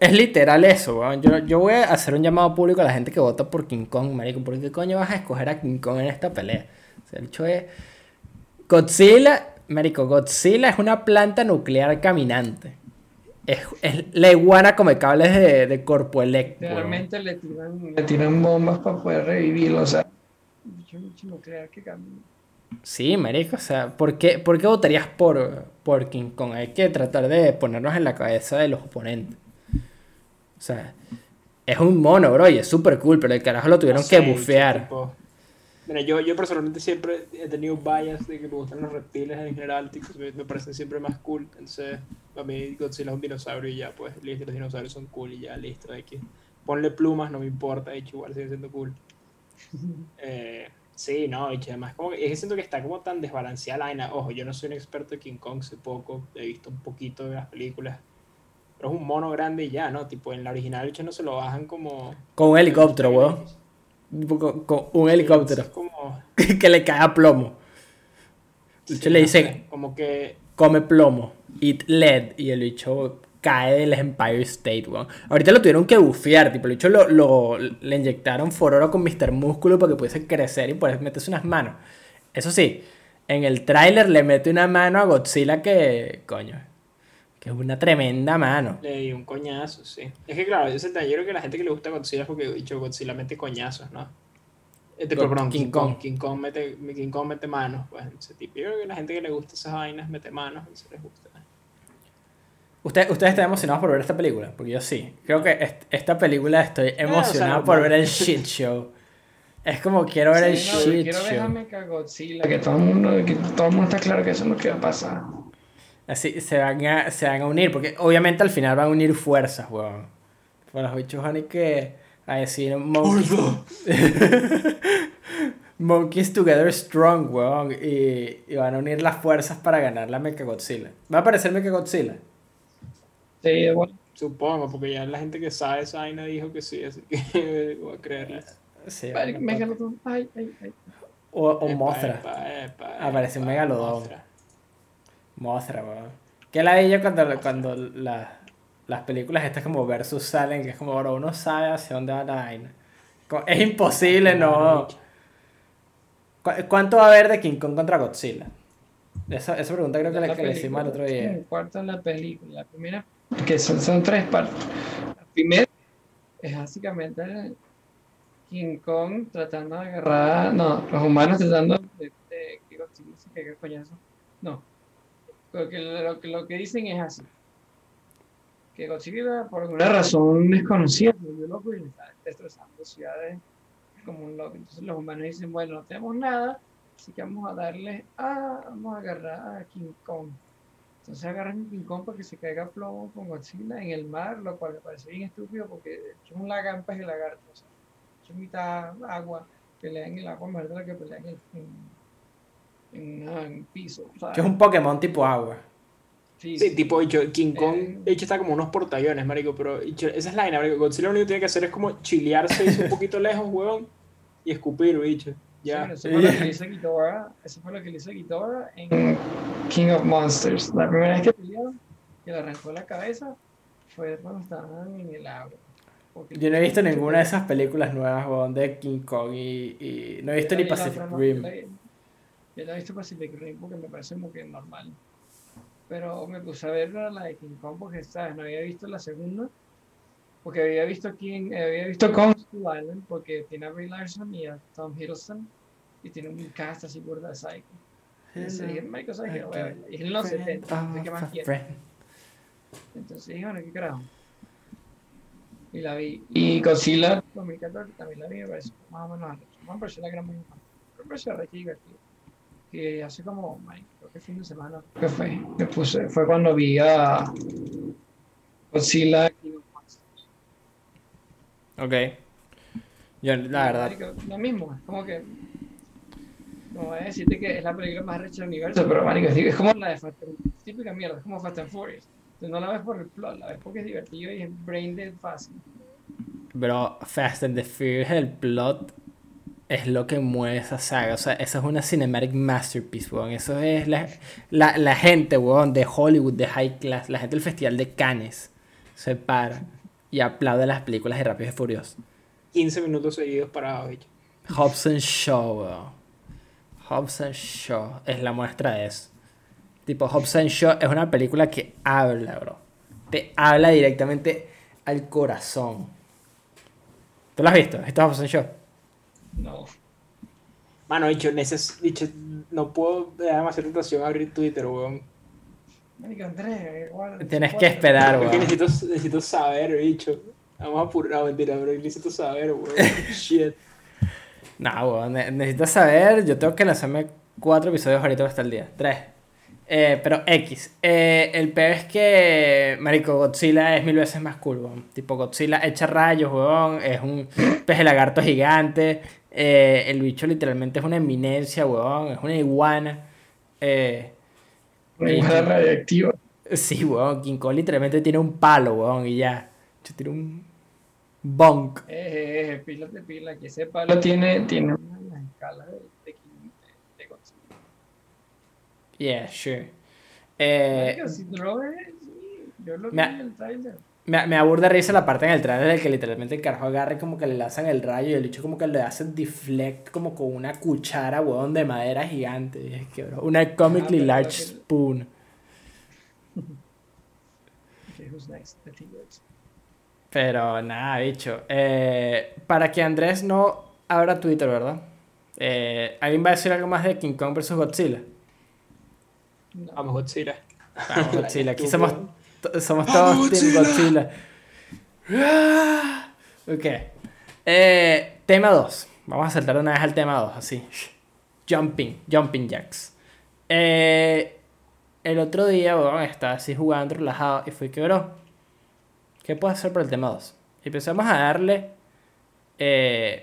Es literal eso, weón. Yo voy a hacer un llamado público a la gente que vota por King Kong, marico. ¿Por qué coño vas a escoger a King Kong en esta pelea? O sea, el hecho es... Godzilla, marico, Godzilla es una planta nuclear caminante. Es la iguana come cables de corpo eléctrico. Realmente le tiran bombas para poder revivirlo, o sea... Bicho nuclear que camina. Sí, marico, o sea, ¿por qué votarías por King Kong? Hay que tratar de ponernos en la cabeza de los oponentes. O sea, es un mono, bro, y es súper cool, pero el carajo lo tuvieron que bufear. Tipo... Mira, yo personalmente siempre he tenido bias de que me gustan los reptiles en general, tío, me parecen siempre más cool. Entonces, para mí Godzilla es un dinosaurio y ya, pues, listo, los dinosaurios son cool y ya, listo. Hay que ponle plumas, no me importa, de hecho, igual sigue siendo cool. Sí, no, y además, como que siento que está como tan desbalanceada la vaina. Ojo, yo no soy un experto de King Kong, sé poco, he visto un poquito de las películas. Pero es un mono grande y ya, ¿no? Tipo, en la original, de hecho, no se lo bajan como... Con un helicóptero, weón. Con un helicóptero. Es como... que le cae a plomo. De hecho, sí, le dicen... No sé, como que... Come plomo. Eat lead. Y el bicho cae del Empire State, weón. Ahorita lo tuvieron que bufear, tipo. El bicho le inyectaron fororo con Mr. Músculo para que pudiese crecer y poder meterse unas manos. Eso sí, en el tráiler le mete una mano a Godzilla que... Coño... Que es una tremenda mano. Le di un coñazo, sí. Es que claro, yo creo que la gente que le gusta Godzilla es porque dicho Godzilla mete coñazos, ¿no? Perdón, King Kong mete manos, pues, ese tipo. Yo creo que la gente que le gusta esas vainas mete manos, y se les gusta. ¿Ustedes están emocionados por ver esta película? Porque yo sí. Creo que esta película estoy emocionado por ver el shit show. Es como quiero ver el shit show. Quiero ver a Mechagodzilla, que todo el mundo está claro que eso es lo que va a pasar. Así se van a unir, porque obviamente al final van a unir fuerzas, weón. Por los bichos van a decir Monkeys Together Strong, weón. Y van a unir las fuerzas para ganar la Mechagodzilla. ¿Va a aparecer Mechagodzilla? Sí, bueno, supongo, porque ya la gente que sabe esa vaina dijo que sí, así que voy a creerla. Sí, Megalodon, ay. O Mothra. Aparece un Megalodon. Mothra, weón. ¿Qué la veía cuando las películas estas como versus salen? Que es como, bro, uno sabe hacia dónde va la vaina. Es imposible, no. ¿Cuánto va a haber de King Kong contra Godzilla? Esa pregunta creo que le hicimos al otro día. El cuarto de la película. La primera, que son tres partes. La primera es básicamente King Kong tratando de agarrar... No, los humanos tratando de... ¿Qué coñazo? No. Porque lo que dicen es así: que Godzilla, por alguna razón desconocida, se volvió loco y está destrozando ciudades como un loco. Entonces los humanos dicen: bueno, no tenemos nada, así que vamos a agarrar a King Kong. Entonces agarran a King Kong para que se caiga a plomo con Godzilla en el mar, lo cual me parece bien estúpido porque es un lagarto y lagarto. O sea, es mitad agua, pelean en el agua más de la que pelean en piso, ¿sabes? Que es un Pokémon tipo agua. Sí, tipo hecho, King Kong de hecho está como unos portaaviones, marico. Pero hecho, esa es la vaina, marico. Godzilla lo único que tiene que hacer es como chilearse y irse un poquito lejos, huevón, y escupir, bicho. Ya. Sí, eso fue lo que le hizo Ghidorah en King of Monsters. La primera vez que pelearon, que le arrancó la cabeza, fue cuando estaban en el agua. Yo no he visto ninguna de esas películas nuevas, huevón, de King Kong y no he visto ni Pacific Rim. Yo la he visto Pacific Rim porque me parece como que normal. Pero me puse a ver la de King Kong porque, ¿sabes? No había visto la segunda. Porque había visto Kong Island porque tiene a Brie Larson y a Tom Hiddleston. Y tiene un cast así por la psycho. Y entonces dije, marico, ¿sabes qué? Y es en los 70, ¿qué más quieres? Entonces dije, bueno, ¿qué carajo? Y la vi. Y Godzilla 2014 también la vi, me parece más o menos. Me pareció la gran muy importante. Me pareció re divertido. Que hace como, creo que fin de semana, que fue, fue cuando vi a Godzilla y los Monsters. Ok. Yo, la verdad. Lo mismo, es como que. No voy a decirte que es la película más recha del universo, pero marico, es como la de Fast and Furious. Típica mierda, es como Fast and Furious. Tú no la ves por el plot, la ves porque es divertido y es brain dead fácil. Pero Fast and the Furious, el plot. Es lo que mueve esa saga, o sea, esa es una cinematic masterpiece, weón. Eso es la gente, weón, de Hollywood, de high class, la gente del Festival de Cannes se para y aplaude las películas de Rápidos y Furiosos. 15 minutos seguidos parado, bicho. Hobson Shaw, weón. Hobson Shaw es la muestra de eso. Tipo, Hobson Shaw es una película que habla, bro. Te habla directamente al corazón. ¿Tú lo has visto? ¿Esto es Hobson Shaw? No. Mano, bicho, no puedo dejar más tentación abrir Twitter, weón. André, igual, tienes que esperar, weón. Porque necesito saber, bicho. Vamos a apurar, mentira, bro. Necesito saber, weón. Shit. No, weón. Necesito saber. Yo tengo que lanzarme 4 episodios ahorita hasta el día. 3. Pero X. El peor es que, marico, Godzilla es 1000 veces más cool, weón. Tipo, Godzilla echa rayos, weón. Es un pez de lagarto gigante. El bicho literalmente es una eminencia, weón. Es una iguana. Una iguana radiactiva. Sí, weón. King Kong literalmente tiene un palo, weón. Y ya. Yo tiro un bonk. Pila, que ese palo tiene una escala de Godzilla. Yeah, sure. Si drogas, yo lo vi en el trailer. Me aburre reírse la parte en el trailer de que literalmente el carajo agarra y como que le lanzan el rayo y el bicho como que le hacen deflect como con una cuchara, huevón, de madera gigante. Y es que, bro, una comically large spoon. Okay, who's next? The T-Rex. Pero nada, bicho. Para que Andrés no abra Twitter, ¿verdad? ¿Alguien va a decir algo más de King Kong vs. Godzilla? No. Vamos, Godzilla. Vamos, Godzilla. Aquí somos todos Team Godzilla. Ok. Tema 2. Vamos a saltar una vez al tema 2, así. Jumping jacks. El otro día, bueno, estaba así jugando, relajado, y fui quebró. ¿Qué puedo hacer por el tema 2? Empezamos a darle...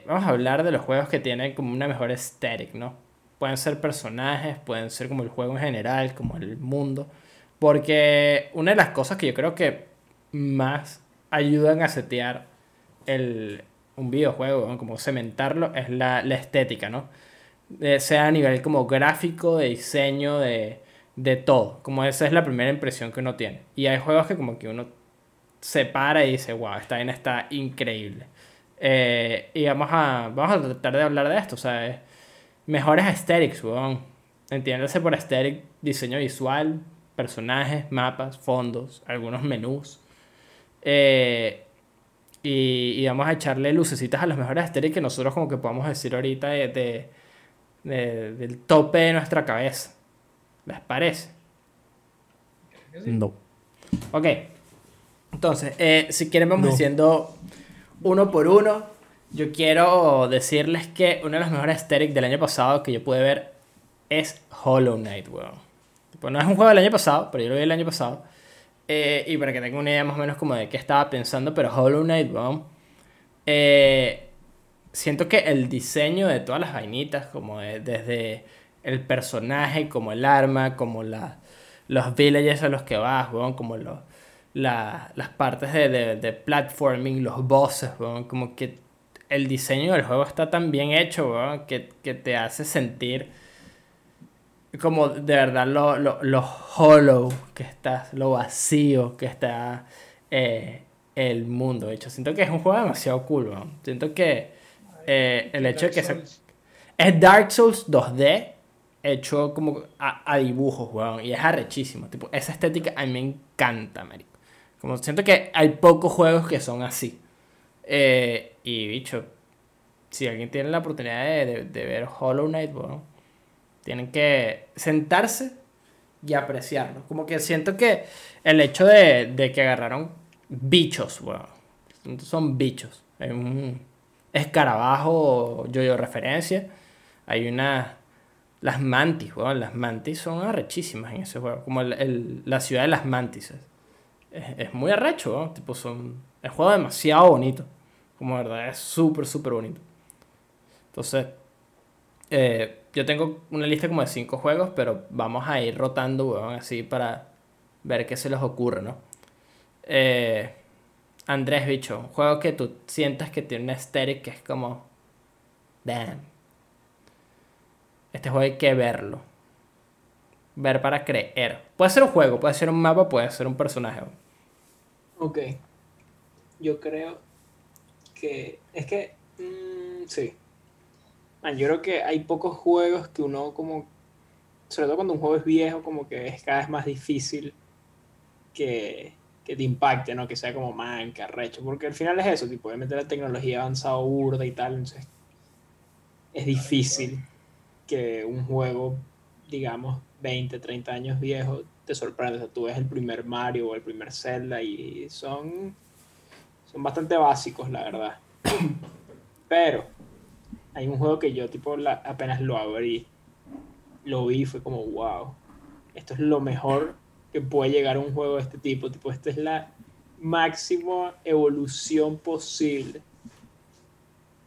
vamos a hablar de los juegos que tienen como una mejor aesthetic, ¿no? Pueden ser personajes, pueden ser como el juego en general, como el mundo. Porque una de las cosas que yo creo que más ayudan a setear un videojuego, ¿no? Como cementarlo, es la estética, ¿no? Sea a nivel como gráfico, de diseño, de todo. Como esa es la primera impresión que uno tiene. Y hay juegos que como que uno... se para y dice, wow, esta vaina está increíble. Y vamos a tratar de hablar de esto, ¿sabes? Mejores aesthetics, weón. Entiéndase por aesthetic, diseño visual, personajes, mapas, fondos, algunos menús. Y vamos a echarle lucecitas a los mejores aesthetics que nosotros como que podamos decir ahorita del tope de nuestra cabeza. ¿Les parece? Sí. No. Ok. Entonces, si quieren vamos diciendo uno por uno. Yo quiero decirles que uno de los mejores aesthetics del año pasado que yo pude ver es Hollow Knight, weón. Tipo, no es un juego del año pasado, pero yo lo vi el año pasado. Y para que tengan una idea más o menos como de qué estaba pensando, pero Hollow Knight, weón. Siento que el diseño de todas las vainitas, como desde el personaje, como el arma, como los villages a los que vas, weón, como los... las partes de platforming, los bosses, weón, como que el diseño del juego está tan bien hecho, weón, que te hace sentir como de verdad lo hollow que está, lo vacío que está el mundo. De hecho, siento que es un juego demasiado cool, weón. Siento que el hecho de que es Dark Souls 2D hecho como a dibujos, weón, y es arrechísimo. Tipo, esa estética a mí me encanta, marico. Como siento que hay pocos juegos que son así. Y bicho, si alguien tiene la oportunidad de ver Hollow Knight, bueno, tienen que sentarse y apreciarlo. Como que siento que el hecho de que agarraron bichos, bueno, son bichos. Hay un escarabajo, yo referencia. Hay las mantis, bueno, las mantis son arrechísimas en ese juego. Como la ciudad de las mantis. Es muy arrecho, ¿no? Tipo, es un juego demasiado bonito. Como de verdad, es súper, súper bonito. Entonces, yo tengo una lista como de 5 juegos, pero vamos a ir rotando, weón, así para ver qué se les ocurre, ¿no? Andrés, bicho, un juego que tú sientas que tiene una aesthetic que es como... damn. Este juego hay que verlo. Ver para creer. Puede ser un juego, puede ser un mapa, puede ser un personaje, weón. Ok. yo creo que... Es que... sí. Man, yo creo que hay pocos juegos que uno como... Sobre todo cuando un juego es viejo, como que es cada vez más difícil que te impacte, ¿no? Que sea como manca, recho. Porque al final es eso, tipo, obviamente la tecnología ha avanzado burda y tal, entonces es difícil que un juego, digamos, 20, 30 años viejo, te sorprende. O sea, tú ves el primer Mario o el primer Zelda y son bastante básicos, la verdad. Pero hay un juego que yo, tipo, apenas lo abrí, lo vi, fue como, wow, esto es lo mejor que puede llegar a un juego de este tipo. Tipo, esta es la máxima evolución posible.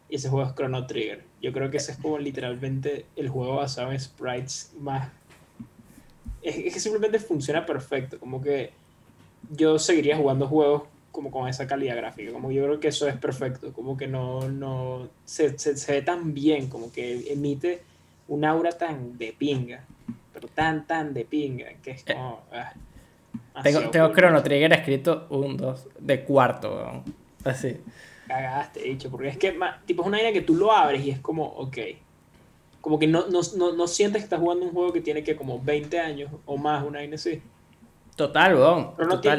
Y ese juego es Chrono Trigger. Yo creo que ese es como literalmente el juego basado en sprites más... Es que simplemente funciona perfecto. Como que yo seguiría jugando juegos como con esa calidad gráfica. Como yo creo que eso es perfecto. Como que no se ve tan bien. Como que emite un aura tan de pinga, pero tan de pinga, que es como... Tengo Chrono Trigger escrito 1, 2, de cuarto, ¿no? Así. Cagaste, dicho, porque es que tipo, es una idea que tú lo abres y es como, ok. Como que no sientes que estás jugando un juego que tiene que como 20 años o más, una vaina así. Total, weón.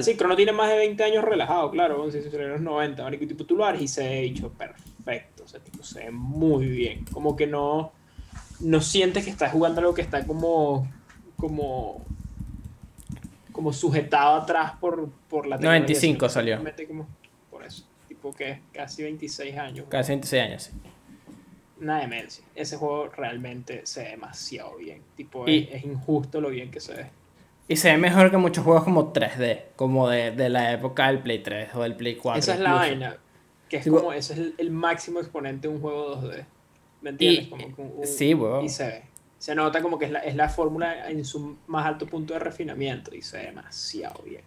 Sí, Chrono tiene más de 20 años relajado, claro, weón, si son los 90, marico, tipo, tú lo abres y se ha hecho perfecto, o sea, tipo, se ve muy bien. Como que no sientes que estás jugando algo que está como sujetado atrás por la tecnología. 95 salió. Como, por eso, tipo que casi 26 años. Casi como, 26 años, sí. Una demencia. Ese juego realmente se ve demasiado bien. Tipo, es injusto lo bien que se ve. Y se ve mejor que muchos juegos como 3D, como de la época del Play 3 o del Play 4. Esa es la vaina, que es tipo, como, ese es el máximo exponente de un juego 2D. ¿Me entiendes? Sí, weón. Y se ve. Se nota como que es la fórmula en su más alto punto de refinamiento. Y se ve demasiado bien.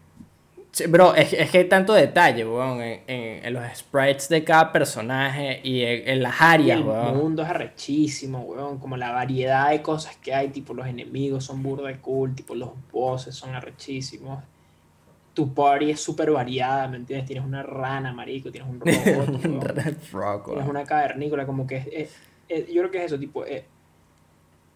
Sí, bro, es que hay tanto detalle, weón. En los sprites de cada personaje y en las áreas, y weón. El mundo es arrechísimo, weón. Como la variedad de cosas que hay. Tipo, los enemigos son burda de cool. Tipo, los bosses son arrechísimos. Tu party es súper variada, ¿me entiendes? Tienes una rana, marico. Tienes un robot. Un red rock, weón. Tienes una cavernícola. Como que yo creo que es eso, tipo,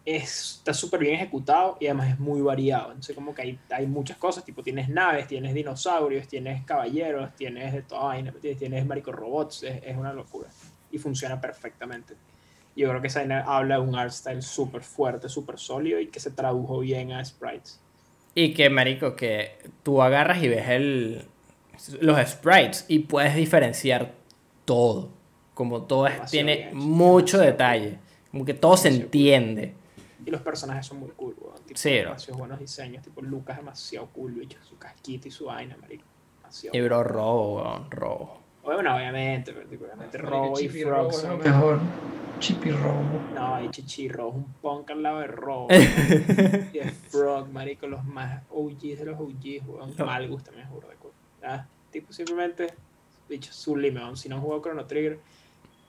está súper bien ejecutado y además es muy variado. Entonces como que hay muchas cosas, tipo, tienes naves, tienes dinosaurios, tienes caballeros, tienes de toda vaina, tienes marico robots, es una locura. Y funciona perfectamente. Yo creo que esa vaina habla de un art style súper fuerte, súper sólido y que se tradujo bien a sprites. Y que, marico, que tú agarras y ves los sprites y puedes diferenciar todo. Como todo tiene mucho detalle. Como que todo se entiende. Y los personajes son muy cool, weón. Tipo, sí, demasiados buenos diseños. Tipo, Lucas es demasiado cool, bicho. Su casquito y su vaina, marico. Demasiado. Y bro, robo, weón. Robo. Bueno, obviamente, particularmente robo y frog son mejor. Chippy robo. No, y chichi robo. Es un punk al lado de robo. Y es frog, marico. Los más OGs de los OGs, weón. No. Mal gusto, me juro de cool. ¿Ah? Tipo, simplemente, bicho, sublime, weón. Si no jugó Chrono Trigger.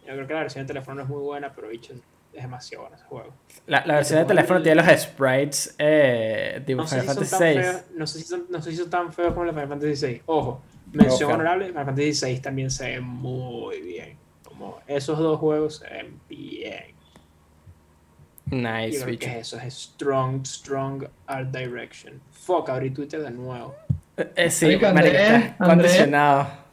Yo creo que la versión de teléfono no es muy buena, pero bicho, es demasiado bueno ese juego. La versión de teléfono tiene los sprites tipo Final Fantasy VI. No sé si son tan feos como los Final Fantasy VI. Ojo, mención honorable, Final Fantasy VI también se ve muy bien. Como esos dos juegos se ven bien. Nice, yo creo bicho. Que eso es strong art direction. Fuck, abrí Twitter de nuevo. Sí, André, condicionado.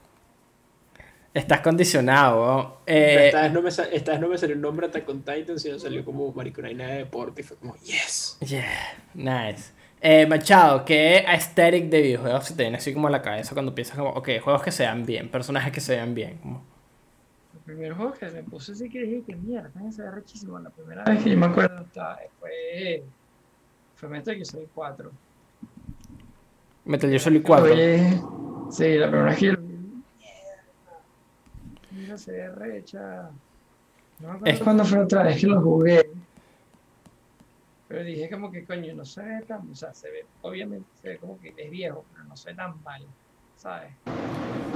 Estás condicionado, weón. Esta vez no me salió un nombre hasta con Titan, sino salió como mariconaina de deporte y fue como, yes. Yeah, nice. Machado, ¿qué aesthetic de videojuegos se te viene así como a la cabeza cuando piensas como, ok, juegos que se dan bien, personajes que se dan bien? Como... El primer juego que me puse así que dije que mierda, se ve rechísimo. La primera vez que yo me acuerdo fue Metal Gear Solid 4. Metal Gear Solid 4. Sí, la primera vez que yo... se ve recha. No me es cuando fue otra vez que lo jugué, pero dije como que coño, no se ve tan, o sea, se ve, obviamente se ve como que es viejo, pero no se ve tan mal, ¿sabes?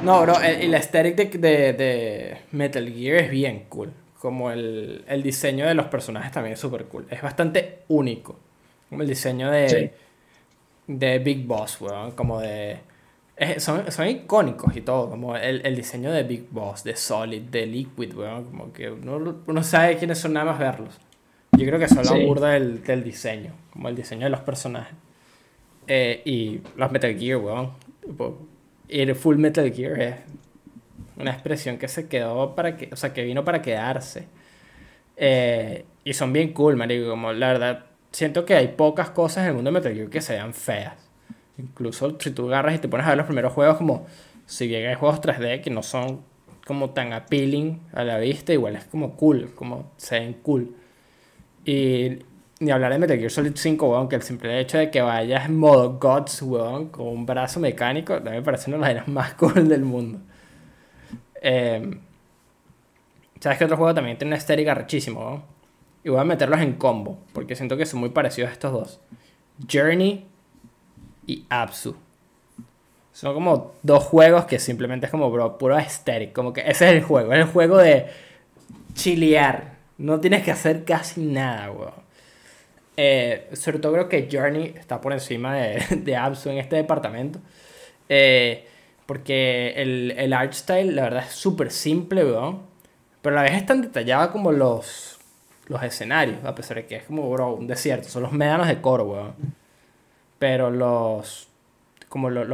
No, bro, el aesthetic de Metal Gear es bien cool, como el diseño de los personajes también es súper cool, es bastante único, como el diseño de Big Boss, weón, como de Son icónicos y todo, como el diseño de Big Boss, de Solid, de Liquid, weón, como que uno sabe quiénes son nada más verlos. Yo creo que eso es la burda del diseño, como el diseño de los personajes. Y los Metal Gear, weón. Y el Full Metal Gear es una expresión que se quedó o sea, que vino para quedarse. Y son bien cool, marico, como la verdad, siento que hay pocas cosas en el mundo de Metal Gear que se vean feas. Incluso si tú agarras y te pones a ver los primeros juegos, como si bien hay juegos 3D que no son como tan appealing a la vista, igual es como cool, como se ven cool. Y ni hablar de Metal Gear Solid 5, weón, que el simple hecho de que vayas en modo Gods, weón, con un brazo mecánico, también me parece una de las más cool del mundo. ¿Sabes qué otro juego también tiene una estética rechísima, weón? Y voy a meterlos en combo, porque siento que son muy parecidos a estos dos. Journey y Abzu. Son como dos juegos que simplemente es como, bro, puro aesthetic. Como que ese es el juego. Es el juego de chilear. No tienes que hacer casi nada, weón. Sobre todo creo que Journey está por encima de Abzu en este departamento. Porque el art style, la verdad, es súper simple, weón. Pero a la vez es tan detallada como los escenarios. A pesar de que es como, bro, un desierto. Son los médanos de Coro, weón. Pero los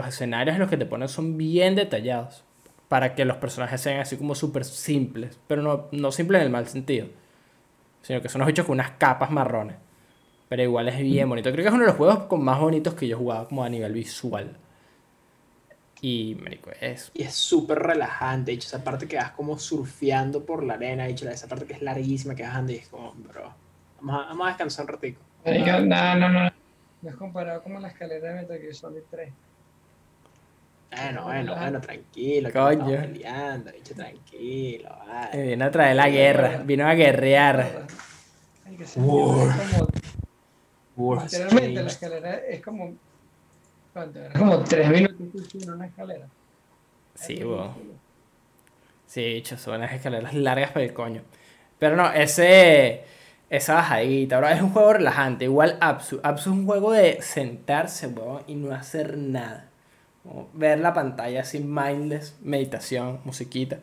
escenarios en los que te ponen son bien detallados para que los personajes sean así como súper simples, pero no simples en el mal sentido, sino que son unos bichos con unas capas marrones, pero igual es bien bonito. Creo que es uno de los juegos con más bonitos que yo he jugado como a nivel visual. Y, marico, es súper relajante, dicho, esa parte que vas como surfeando por la arena, dicho, esa parte que es larguísima, que vas andando y es como, bro, vamos a descansar un ratico. No es comparado como la escalera de Metal Gear Solid 3. Bueno, tranquilo. Coño. Que peleando, bicho, tranquilo. Vale. Vino a traer la guerra. Vino a guerrear. Hay que ser como... Literalmente la escalera es como... ¿Cuánto era? Como 3.000 en una escalera. Sí, bo. Sí, bicho, son las escaleras largas para el coño. Pero no, esa bajadita, bro, es un juego relajante. Igual Abzu es un juego de sentarse, weón, y no hacer nada, como ver la pantalla así, mindless, meditación, musiquita.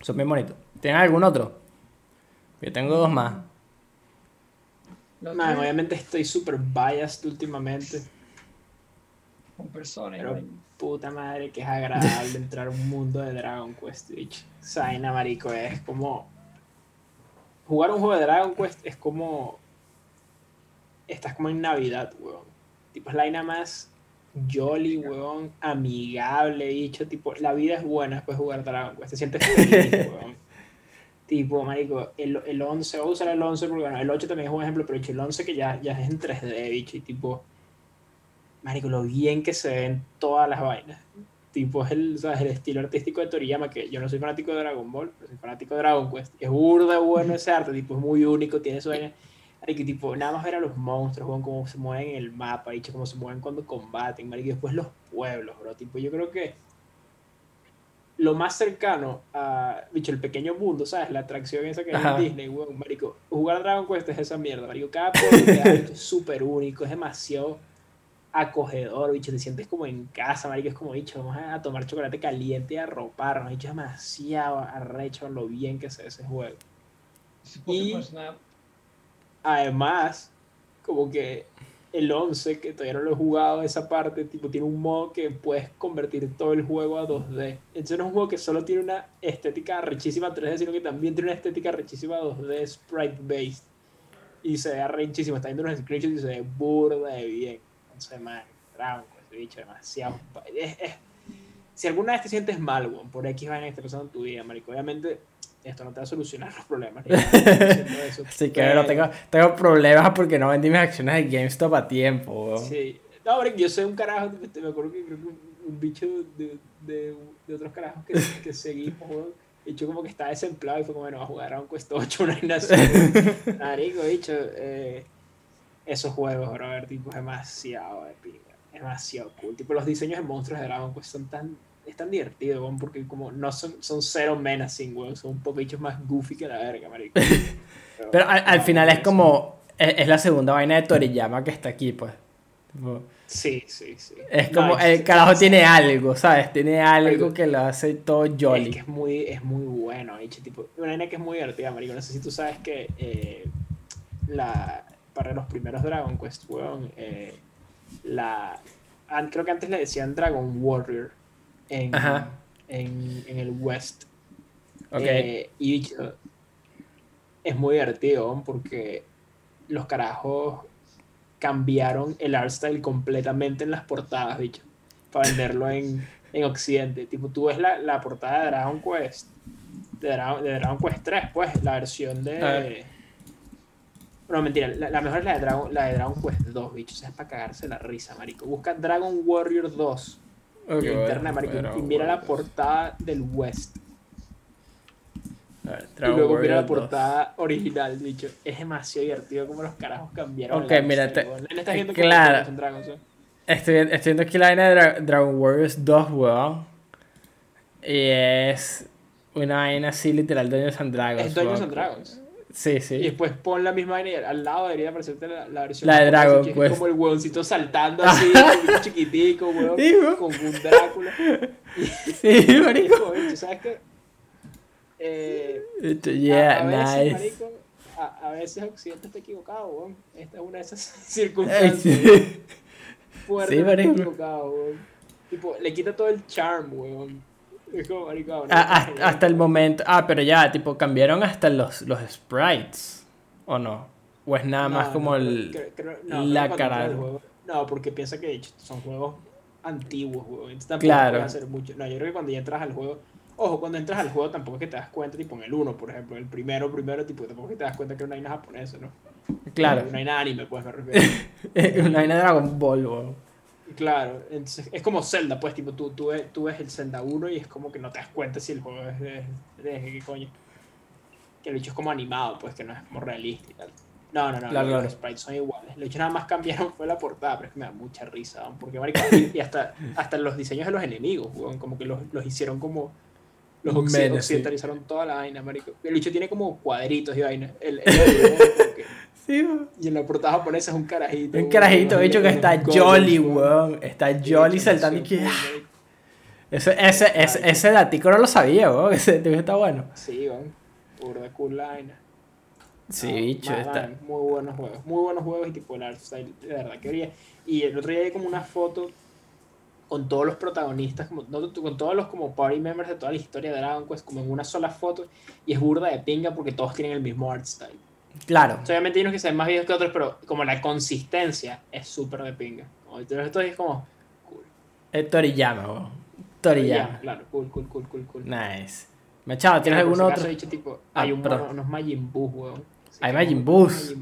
Son bien bonitos. ¿Tienen algún otro? Yo tengo dos más. Man, obviamente estoy super biased últimamente con personas, pero puta madre que es agradable entrar a un mundo de Dragon Quest, bitch. Saina, marico, es como... Jugar un juego de Dragon Quest es como... Estás como en Navidad, weón. Tipo, es la vaina más jolly, weón, amigable, dicho. Tipo, la vida es buena después de jugar Dragon Quest. Te sientes feliz, weón. Tipo, marico, el 11, voy a usar el 11 porque, bueno, el 8 también es un ejemplo, pero el 11 que ya es en 3D, bicho. Y tipo, marico, lo bien que se ven todas las vainas. Tipo, es el estilo artístico de Toriyama, que yo no soy fanático de Dragon Ball, pero soy fanático de Dragon Quest. Es burda bueno ese arte, tipo, es muy único, tiene su vaina. Tipo, nada más ver a los monstruos, weón, cómo se mueven en el mapa, dicho, cómo se mueven cuando combaten, marico, y después los pueblos, bro. Tipo, yo creo que lo más cercano a, bicho, el pequeño mundo, ¿sabes? La atracción esa que hay en Disney, weón, marico. Jugar Dragon Quest es esa mierda, marico. Cada pueblo que hay, es súper único, es demasiado acogedor, bicho, te sientes como en casa, marico, es como, bicho, vamos a tomar chocolate caliente y a roparnos, bicho, demasiado arrecho lo bien que se ve ese juego. Y además, como que el 11, que todavía no lo he jugado, esa parte, tipo, tiene un modo que puedes convertir todo el juego a 2D. Entonces no es un juego que solo tiene una estética rechísima 3D, sino que también tiene una estética rechísima 2D, sprite-based, y se ve rechísimo, está viendo unos screenshots y se ve burda de bien. Man, Dragon Quest, bicho, demasiado. Si alguna vez te sientes mal, weón, por X vainas que está pasando en tu vida, marico, obviamente esto no te va a solucionar los problemas. Eso, así que no tengo problemas porque no vendí mis acciones de GameStop a tiempo, weón. Sí. No, hombre, yo soy un carajo, me acuerdo que creo que un bicho de otros carajos que seguimos, weón. Bicho como que estaba desempleado y fue como, bueno, va a jugar Dragon Quest 8, una inacción. Marico, bicho, esos juegos, brother, tipo, es demasiado épico, demasiado cool. Tipo, los diseños de monstruos de Dragon Quest son tan divertidos, weón, porque como no son cero menacing, weón, son un poquito más goofy que la verga, marico. Pero al final es como, es la segunda vaina de Toriyama que está aquí, pues. Tipo, sí. Es como, no, el carajo tiene algo, ¿sabes? Tiene algo que lo hace todo jolly. Es que es muy bueno, tipo, una vaina que es muy divertida, marico. No sé si tú sabes que para los primeros Dragon Quest, weón, creo que antes le decían Dragon Warrior en el West. Okay. Y es muy divertido porque los carajos cambiaron el art style completamente en las portadas, bicho, para venderlo en Occidente. Tipo, tú ves la portada de Dragon Quest, de Dragon Quest 3, pues, la versión de... No, mentira, la mejor es la de Dragon Quest 2, bicho, o sea, es para cagarse la risa, marico. Busca Dragon Warrior 2 en internet, marico, y mira la portada del West. Y luego mira la portada original, dicho. Es demasiado divertido como los carajos cambiaron. Ok, mira, claro. Estoy viendo aquí la vaina de Dragon Warriors 2, weón. Y es una vaina así, literal, Dungeons and Dragons. Es Dungeons and Dragons. Sí. Y después pon la misma vaina y al lado debería aparecerte la versión. La de Dragon Quest. Es como el huevoncito saltando así, chiquitico, weón. ¿Sí, con un Drácula. Sí, marico. ¿Sabes qué? A veces, nice. Marico, a veces Occidente está equivocado, weón. Esta es una de esas circunstancias. Sí. Fuerte, equivocado, weón. Tipo, le quita todo el charm, weón. Es como, marico, ahora, hasta el momento. Pero ya, tipo, cambiaron hasta los sprites, ¿o no? ¿O es nada más como la cara? No, porque piensa que son juegos antiguos, weón. Entonces tampoco pueden hacer mucho. No, yo creo que cuando ya entras al juego... Ojo, cuando entras al juego tampoco es que te das cuenta, tipo en el 1, por ejemplo, el primero, tipo, tampoco es que te das cuenta que no hay nada japonés, ¿no? Claro. No hay nada anime, pues, me refiero. No hay nada Dragon Ball, bro. Claro, entonces, es como Zelda, pues, tipo, tú ves el Zelda 1 y es como que no te das cuenta si el juego es de qué coño. Que el bicho es como animado, pues, que no es como realista y tal. No, los sprites son iguales. Lo hecho nada más cambiaron fue la portada, pero es que me da mucha risa, ¿no? Porque, marica, y hasta los diseños de los enemigos, ¿no? Como que los hicieron como... Los occidentalizaron toda la vaina, marico. El bicho tiene como cuadritos y vaina. Sí, y en la portada japonesa es un carajito. Un carajito, bicho, que está jolly, weón. Está jolly saltando y que... Ese datico no lo sabía, weón. Ese datico está bueno. Sí, weón. Burda cool la vaina. Sí, bicho, está... Muy buenos juegos y tipo el art style, de verdad, que brilla. Y el otro día hay como una foto... con todos los protagonistas, con todos los como party members de toda la historia de Dragon Quest, como en una sola foto, y es burda de pinga porque todos tienen el mismo art style. Claro. Entonces, obviamente hay unos que se ven más videos que otros, pero como la consistencia es súper de pinga. Entonces esto es como... Cool. Es Toriyama, bro. Toriyama. Claro, cool. Nice. Machado, ¿tienes algún otro? Dicho, tipo, hay unos Majin Buu, weón. Hay Majin Buus.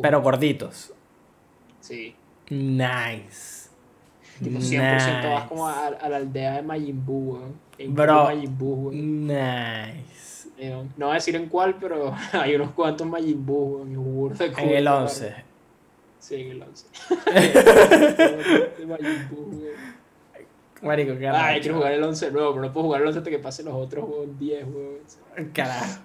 Pero gorditos. Sí. Nice. Tipo 100% vas como a la aldea de Majin Buu, ¿eh? Bro, Majin Buu, ¿eh? Nice. No voy a decir en cuál, pero hay unos cuantos Majin Buu, ¿eh? En el 11. Sí, en el 11. Majin Buu, ¿eh? Marico, carajo. Yo quiero jugar el 11 nuevo, pero no puedo jugar el 11 hasta que pasen los otros juegos 10, ¿eh? Carajo.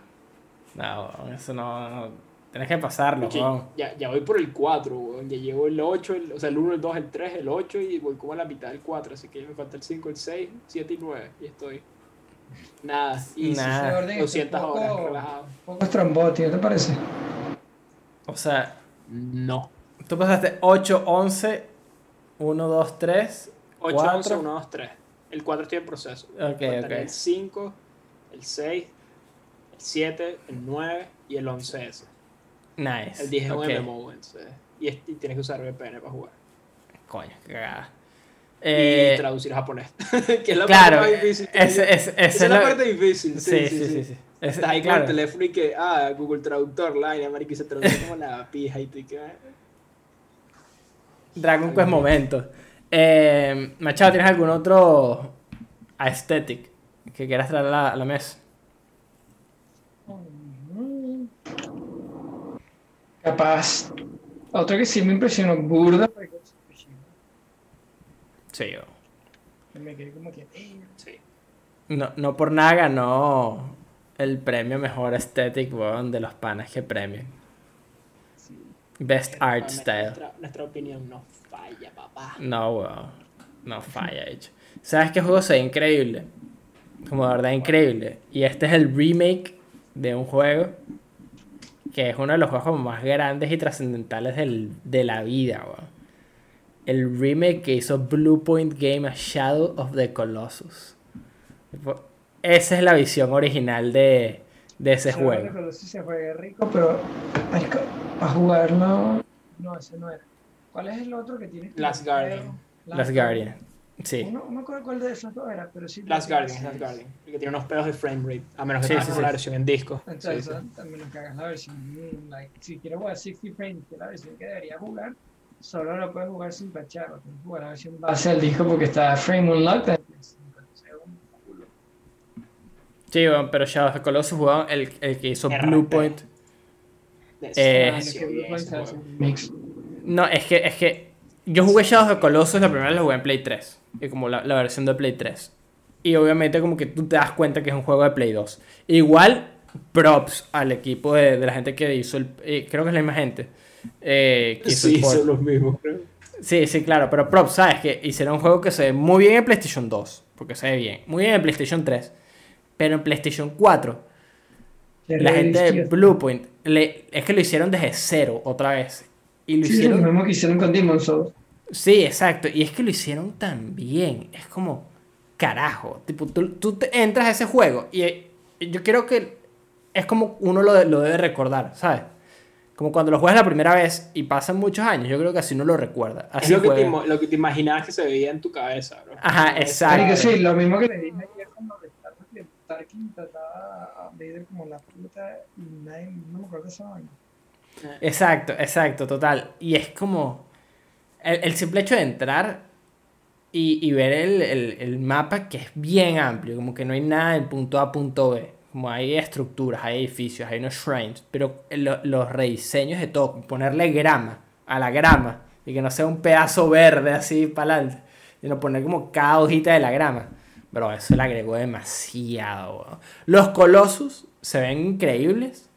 No, eso no... Tenés que pasarlo, weón. Ya voy por el 4, weón. Ya llevo el 8, o sea, el 1, el 2, el 3, el 8 y voy como a la mitad del 4. Así que me falta el 5, el 6, 7 y 9. Y estoy... Nada. 200 horas, relajado. Un poco estrambótico, ¿te parece? O sea... No. Tú pasaste 8, 11, 1, 2, 3, 8, 4. 11, 1, 2, 3. El 4 estoy en proceso. Ok. El 5, el 6, el 7, el 9 y el 11 ese. Nice. El 10 es un MMO, entonces. Y tienes que usar VPN para jugar. Coño, qué cagada. Y traducir a japonés. Que es la parte más difícil. Esa es la parte difícil. Sí. Estás ahí con el teléfono y que, Google Traductor, line, marico, y se traduce como la pija y te quedas. Dragon Quest momento. Machado, ¿tienes algún otro aesthetic que quieras traer a la mesa? Capaz. Otro que sí me impresionó, burda. Sí, yo. Me quedé como que... Sí. No por nada ganó el premio Mejor Aesthetic, weón, de los panas que premian. Sí. Best Art Style. Nuestra opinión no falla, papá. No, weón. No falla, de hecho. ¿Sabes qué juego se ve increíble? Como de verdad increíble. Y este es el remake de un juego que es uno de los juegos más grandes y trascendentales de la vida, weón. El remake que hizo Bluepoint Games a Shadow of the Colossus. Esa es la visión original de ese juego. Shadow of the Colossus se juega rico, pero a jugarlo... No, ese no era. ¿Cuál es el otro que tiene? Last Guardian. Last Guardian. Sí. No me acuerdo cuál de esos dos era, pero sí. Last Guardian. El que tiene unos pedos de frame rate. A menos que hagas una versión en disco. Entonces, también lo que hagas la versión. Si quieres jugar 60 frames, que es la versión que debería jugar, solo lo puedes jugar sin pachar. Tienes que jugar la versión base del disco porque está frame unlocked. Sí, bueno, pero Shadow of the Colossus jugaba el que hizo Bluepoint. No, es que yo jugué Shadow of the Colossus, la primera vez la jugué en Play 3, como la versión de Play 3. Y obviamente como que tú te das cuenta que es un juego de Play 2. Igual, props al equipo de la gente que hizo el... creo que es la misma gente. Son los mismos, creo. Sí, claro, pero props, ¿sabes? Que hicieron un juego que se ve muy bien en PlayStation 2, porque se ve bien. Muy bien en PlayStation 3, pero en PlayStation 4. La gente de Bluepoint, es que lo hicieron desde cero otra vez. Y lo hicieron... es lo mismo que hicieron con Demon's Souls. Sí, exacto. Y es que lo hicieron tan bien. Es como, carajo. Tipo, tú te entras a ese juego y yo creo que es como uno lo debe recordar, ¿sabes? Como cuando lo juegas la primera vez y pasan muchos años, yo creo que así no lo recuerda. Así es lo que te imaginabas que se veía en tu cabeza, bro. Ajá, exacto. Sí, lo mismo que le dije ayer cuando Tarkin trataba a Vader como la puta y nadie, no me acuerdo esa vaina. Exacto, total. Y es como el simple hecho de entrar y ver el mapa, que es bien amplio, como que no hay nada en punto A, punto B. Como hay estructuras, hay edificios, hay unos shrines, pero los rediseños de todo, ponerle grama a la grama y que no sea un pedazo verde así para adelante, sino poner como cada hojita de la grama. Bro, eso le agregó demasiado, bro. Los Colossus se ven increíbles,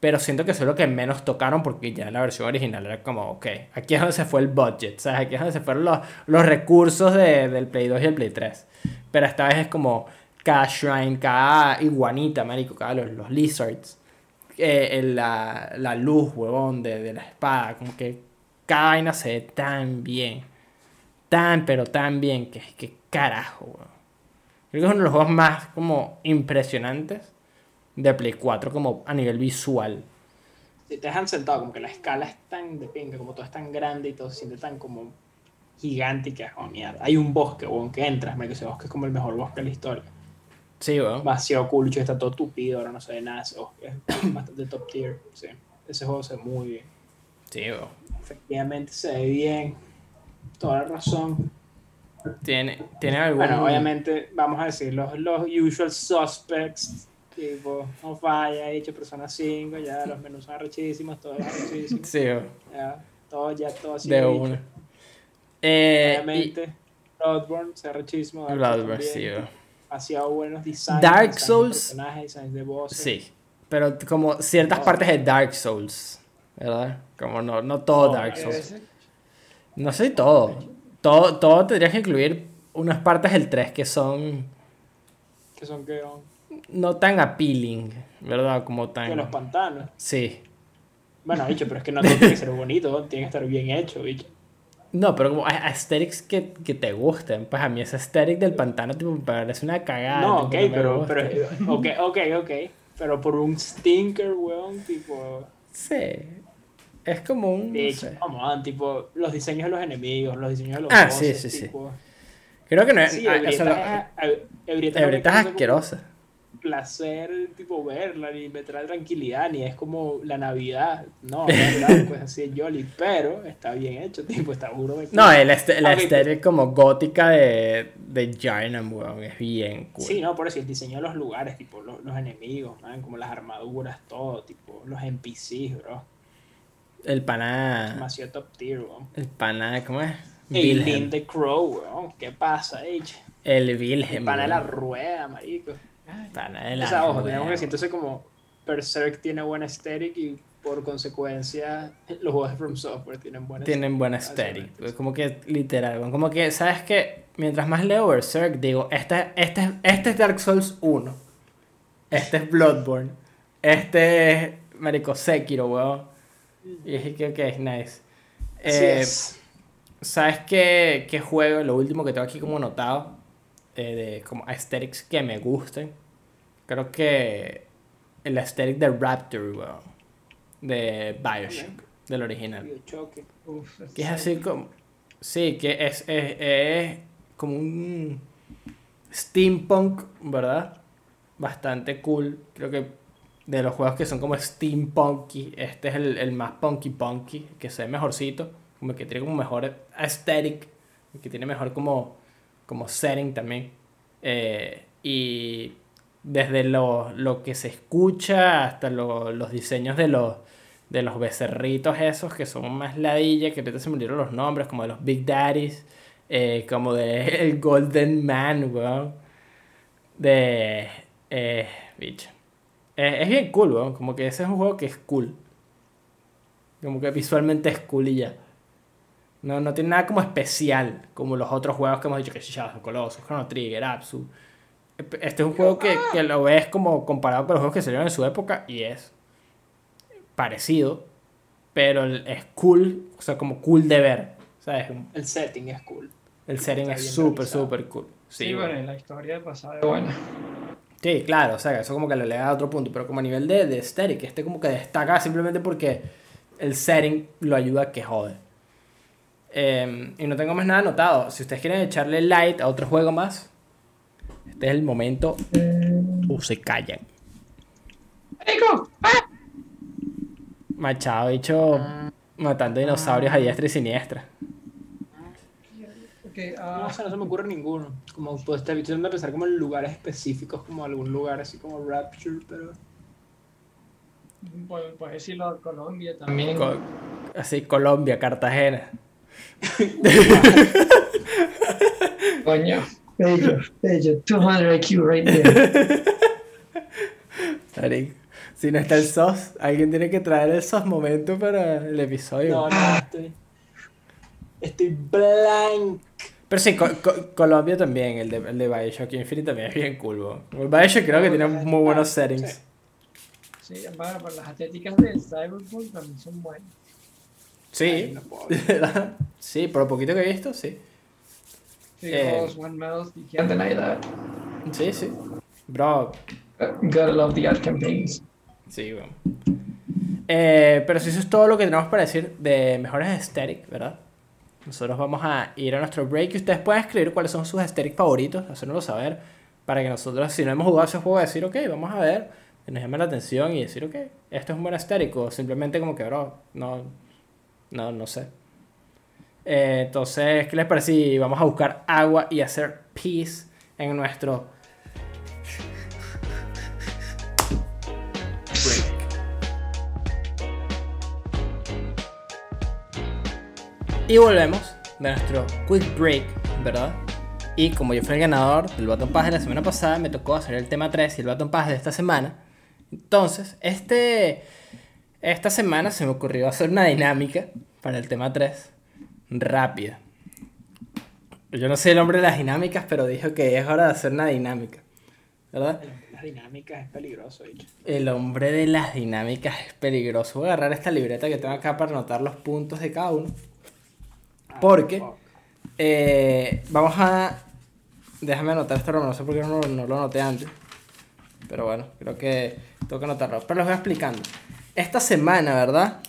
pero siento que eso es lo que menos tocaron, porque ya en la versión original era como, ok, aquí es donde se fue el budget, ¿sabes? Aquí es donde se fueron los recursos del Play 2 y el Play 3. Pero esta vez es como cada shrine, cada iguanita, marico, cada los lizards, la luz, huevón, de la espada, como que cada vaina se ve tan bien, tan pero tan bien, que carajo, huevón. Creo que es uno de los juegos más como impresionantes de Play 4 como a nivel visual. Si te dejan sentado, como que la escala es tan de pinga, como todo es tan grande y todo se siente tan como gigante y que es como mierda. Hay un bosque, weón, que entras, marico, ese bosque es como el mejor bosque de la historia. Sí, weón. Vacío, culcho, está todo tupido, ahora no se ve nada ese bosque. Es bastante top tier, sí. Ese juego se ve muy bien. Sí, weón. Efectivamente se ve bien. Toda la razón. Tiene algún... Bueno, obviamente, vamos a decir, los usual suspects, tipo, no falla, he hecho Persona 5, ya los menús son arrechísimos, todos son arrechísimos. Sí, ya todo así de uno. Obviamente, Bloodborne, se arrechísimo. Bloodborne, sí, hacía buenos designs. Dark Souls. De personajes, designs de voces. Sí, pero como ciertas partes de Dark Souls, ¿verdad? Como no todo Dark Souls. No sé todo tendrías que incluir unas partes del 3 que son... ¿Que son qué? No tan appealing, ¿verdad? Como tan... Que los pantanos. Sí. Bueno, bicho, pero es que no tiene que ser bonito, tiene que estar bien hecho, bicho. No, pero como aesthetics que te gusten. Pues a mí ese aesthetic del pantano tipo, parece una cagada. No, ok, pero ok. Pero por un stinker, weón, tipo... Sí... Es como un... De hecho, no sé. Vamos, tipo, los diseños de los enemigos, los diseños de los bosses, sí. Tipo... Creo que no es... Sí, Ebrieta es asquerosa. Placer, tipo, verla, ni me trae tranquilidad, ni es como la Navidad. No, verdad, pues así es Jolly, pero está bien hecho, tipo, está burro. No, la estética como gótica de Jarnam, weón, es bien cool. Sí, no, por eso, el diseño de los lugares, tipo, los enemigos, man, como las armaduras, todo, tipo, los NPCs, bro. El pana... Demasiado top tier, weón. El pana, ¿cómo es? El Wilhelm the Crow, weón. ¿Qué pasa, H? El Wilhelm, el pana, weón, de la rueda, marico. Pana de la rueda. O sea, ojo, tenemos que decir, entonces como... Berserk tiene buena aesthetic y por consecuencia los juegos de From Software tienen buena aesthetic. Es como que literal, como que, ¿sabes qué? Mientras más leo Berserk, digo, este es Dark Souls 1, este es Bloodborne, este es marico Sekiro, weón. Y dije que okay, nice. Es. ¿Sabes qué juego? Lo último que tengo aquí como anotado, de como aesthetics que me gusten. Creo que el aesthetic de Rapture, weón, de Bioshock, del original. Que es así como... Sí, que es como un steampunk, ¿verdad? Bastante cool. Creo que de los juegos que son como steampunky, este es el más punky, que se ve mejorcito. Como que tiene como mejor aesthetic, que tiene mejor como setting también. Y desde lo que se escucha hasta los diseños de los becerritos esos que son más ladillas, que ahorita se me olvidaron los nombres, como de los Big Daddies, como de el Golden Man, weón. De... bicho. Es bien cool, weón. Como que ese es un juego que es cool. Como que visualmente es cool y ya. No tiene nada como especial, como los otros juegos que hemos dicho, que Shadow of the Colossus, Chrono Trigger, Abzu. Este es un juego que lo ves como comparado con los juegos que salieron en su época y es parecido, pero es cool, o sea, como cool de ver, ¿sabes? El setting es cool. El setting es súper cool. Sí, bueno, en la historia pasada es buena. Sí, claro, o sea, eso como que lo le da a otro punto, pero como a nivel de aesthetic, este como que destaca simplemente porque el setting lo ayuda a que jode. Y no tengo más nada anotado. Si ustedes quieren echarle light a otro juego más, este es el momento. Se callan. ¡Marico! ¡Ah! Machado, bicho, matando dinosaurios a diestra y siniestra. Okay, no, o sea, no se me ocurre ninguno. Como pues te habituando a pensar como en lugares específicos, como algún lugar así como Rapture, pero... Puedes decirlo, Colombia también. Así, Colombia, Cartagena. Coño. Bello, 200 IQ right there. Si no está el SOS, alguien tiene que traer el SOS momento para el episodio. No, estoy blank. Pero sí, Colombia también, el de Bioshock Infinite también es bien cool, ¿no? El Bioshock creo que tiene muy buenos settings. Sí, bueno, pero las estéticas del Cyberpunk también son buenas. Sí. Ay, no puedo ver. Sí, por lo poquito que he visto, sí. Sí. Bro. Gotta love the ad campaigns. Sí, bueno. Pero si eso es todo lo que tenemos para decir de mejores aesthetic, ¿verdad? Nosotros vamos a ir a nuestro break y ustedes pueden escribir cuáles son sus aesthetic favoritos, hacérnoslo saber, para que nosotros, si no hemos jugado ese juego, decir, ok, vamos a ver, que nos llame la atención y decir, ok, esto es un buen aesthetic, o simplemente como que, bro, no sé. Entonces, ¿qué les parece si vamos a buscar agua y hacer peace en nuestro break? Y volvemos de nuestro quick break, ¿verdad? Y como yo fui el ganador del Baton Pass de la semana pasada, me tocó hacer el tema 3 y el Baton Pass de esta semana. Entonces, esta semana se me ocurrió hacer una dinámica para el tema 3 rápida. Yo no sé el nombre de las dinámicas, pero dijo que es hora de hacer una dinámica, ¿verdad? El hombre de las dinámicas es peligroso, bicho. El hombre de las dinámicas es peligroso. Voy a agarrar esta libreta que tengo acá para anotar los puntos de cada uno, porque vamos a... Déjame anotar esto, no sé por qué no lo anoté antes, pero bueno, creo que tengo que anotarlo, pero los voy explicando. Esta semana, ¿verdad?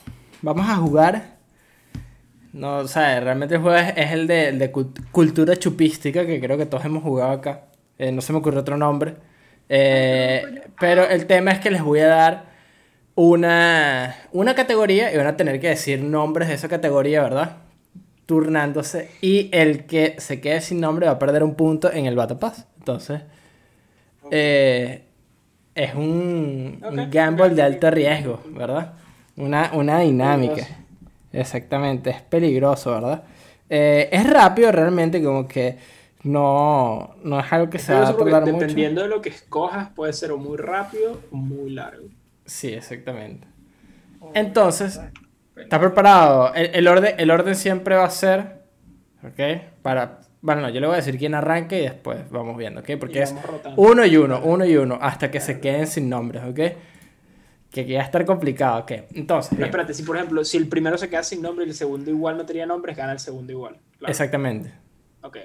Vamos a jugar... No, o sea, realmente el juego es el de cultura chupística, que creo que todos hemos jugado acá. No se me ocurre otro nombre. Pero el tema es que les voy a dar una categoría y van a tener que decir nombres de esa categoría, ¿verdad? Turnándose. Y el que se quede sin nombre va a perder un punto en el Battle Pass. Entonces, es un gamble de alto riesgo, ¿verdad? Una dinámica. Exactamente, es peligroso, ¿verdad? Es rápido realmente, como que no es algo que se va a tardar mucho. Dependiendo de lo que escojas, puede ser o muy rápido o muy largo. Sí, exactamente. Entonces, ¿estás preparado? El orden siempre va a ser, ¿ok? Bueno, no, yo le voy a decir quién arranca y después vamos viendo, ¿ok? Porque es rotando. uno y uno, hasta que se queden sin nombres, ¿ok? Que ya va a estar complicado, ¿ok? Entonces... Pero espérate, si por ejemplo, si el primero se queda sin nombre y el segundo igual no tenía nombres, gana el segundo igual. Claro. Exactamente. Ok.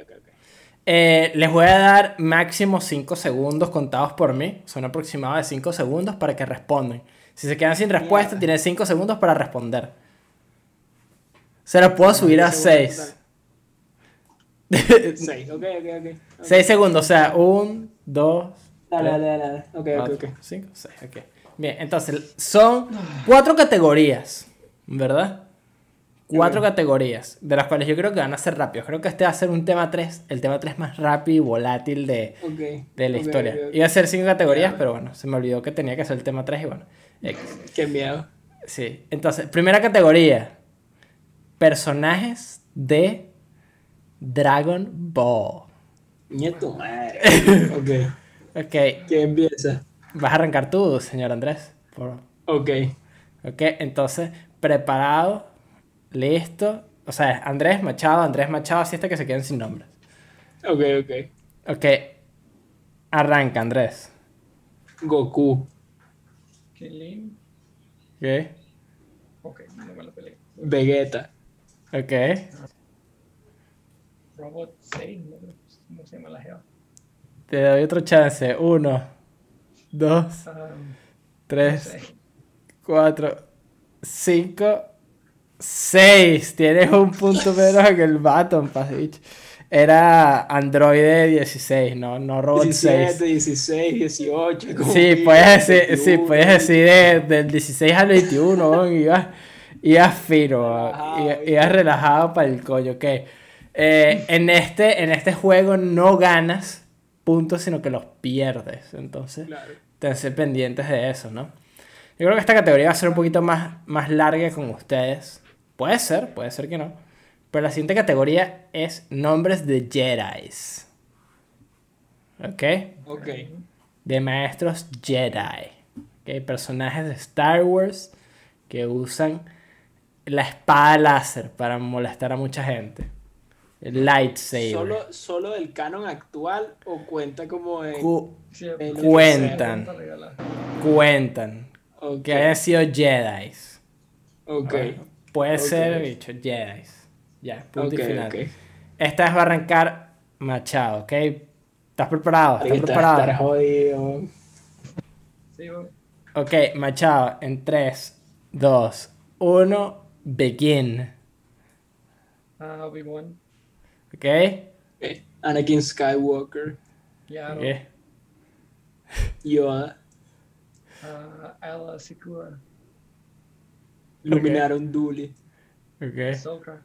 Les voy a dar máximo 5 segundos contados por mí. Son aproximados de 5 segundos para que respondan. Si se quedan sin respuesta, tienen 5 segundos para responder. Se los puedo subir a 6. 6, ok. 6 segundos, o sea, 1, 2, 3, 4, 5, 6, ok. Bien, entonces, son 4 categorías, ¿verdad? 4 categorías, de las cuales yo creo que van a ser rápidos. Creo que este va a ser un tema 3, el tema 3 más rápido y volátil de la historia. Iba a ser 5 categorías, pero bueno, se me olvidó que tenía que hacer el tema 3 y bueno. Qué miedo. Sí, entonces, primera categoría. Personajes de Dragon Ball. Nieto madre. Ok. ¿Quién empieza? Vas a arrancar tú, señor Andrés. Ok, entonces, preparado, listo. O sea, Andrés Machado, así hasta que se queden sin nombres. Ok. Arranca, Andrés. Goku. Qué lindo. ¿Qué? Ok, no me la peleé. Vegeta. Ok. Robot 6, no se llama la jeva. Te doy otro chance. 1, 2, 3, 4, 5, 6. Tienes un punto menos en el batón, Pasich. Era androide 16, no robot 17, 6. 16, 18. Sí, puedes decir del 16 al 21, ibas fino, ibas relajado para el coño, ok. En este juego no ganas puntos, sino que los pierdes, entonces tense pendientes de eso, ¿no? Yo creo que esta categoría va a ser un poquito más larga con ustedes. Puede ser que no. Pero la siguiente categoría es nombres de Jedis. ¿Ok? De maestros Jedi. ¿Ok? Personajes de Star Wars que usan la espada láser para molestar a mucha gente. El lightsaber. ¿Solo del canon actual o cuenta como en... Cuentan. Okay. Que hayan sido Jedis. Ok. Bueno, puede ser, bicho, Jedis. Ya, punto y final. Esta vez va a arrancar Machado, ¿ok? ¿Estás preparado? Estás jodido. Sí, voy. Ok, Machado, en 3, 2, 1, begin. Obi-Wan. Ok. Anakin Skywalker. Yaro. Okay. Yoda. Ella Secura. Luminaron Dooley. Ok. Soka.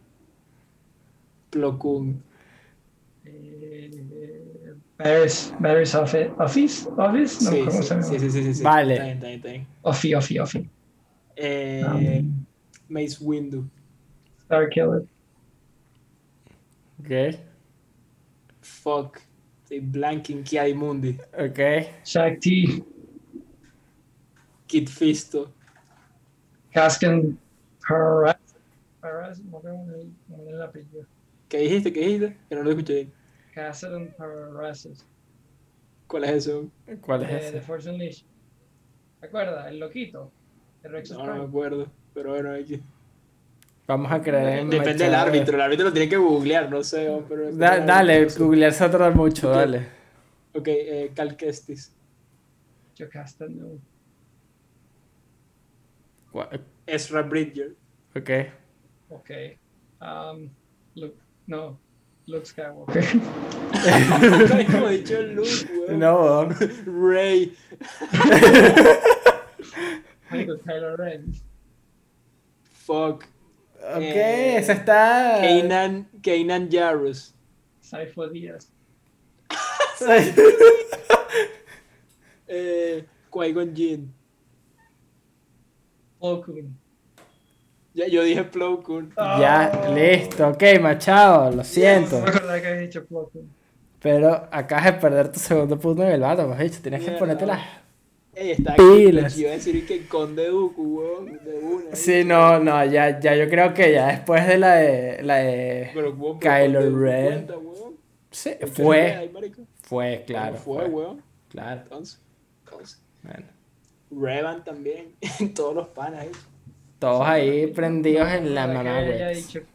Plo Koon. Barry's Office. ¿Office? No, sí, sí. Vale. Está bien. Offi. Mace Windu. Starkiller. Ok. Fuck. The Blanking Kiai Mundi. Ok. Shakti. Kid Fisto. Cascan. Paras. No me la apellido. ¿Qué dijiste? Que no lo escuché bien. Cassian Parasus. ¿Cuál es eso? The Force Unleashed. ¿Te acuerdas? El loquito. No me acuerdo. Pero bueno, aquí. Vamos a creer. Depende del árbitro. El árbitro lo tiene que googlear, no sé. Pero dale, googlear se atrasa mucho, dale. Ok, Cal Kestis. Yocasta no. Ezra Bridger. Ok. Luke Skywalker. Como he dicho Luke, güey. No, Rey. Kylo Ren. Fuck. Ok, esa está. Kanan Jarrus. Saifo Díaz. Qui-Gon Jinn. Plo Koon. Ya, yo dije Plo Koon. Ya, listo. Ok, Machado, lo siento. No me acordaba que había dicho Plo Koon. Pero acabas de perder tu segundo punto en el vato, tienes que ponértela. Ey, está aquí, pilas. Iba a decir que con de Dooku, weón, de una. Sí, no, no, ya yo creo que ya después de la de pero, Kylo Ren. Cuenta, sí, fue, claro. Fue, weón. Claro. Entonces. Bueno. Revan también, todos los panas, ¿eh? Todos sí, ahí prendidos en la mamá, weón.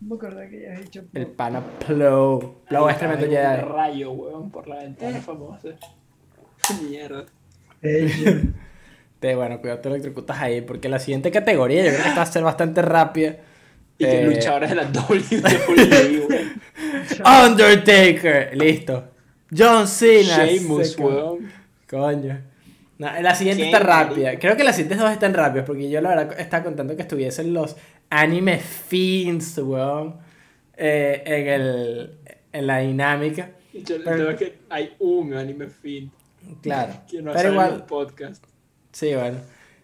Me acuerdo que ya has dicho. El pana Plow. Plow es tremendo ya. El rayo, weón, por la ventana famosa. Mierda. Bueno, cuidado, te electrocutas ahí. Porque la siguiente categoría yo creo que va a ser bastante rápida. Y que luchadores de la WWE, weón. Undertaker, listo. John Cena. Sheamus, weón. Coño. No, la siguiente está rápida. Creo que las siguientes dos están rápidas. Porque yo la verdad estaba contando que estuviesen los anime fiends, weón. En la dinámica. Yo creo que hay un anime fiend. Claro, que no pero igual podcast. Sí, bueno,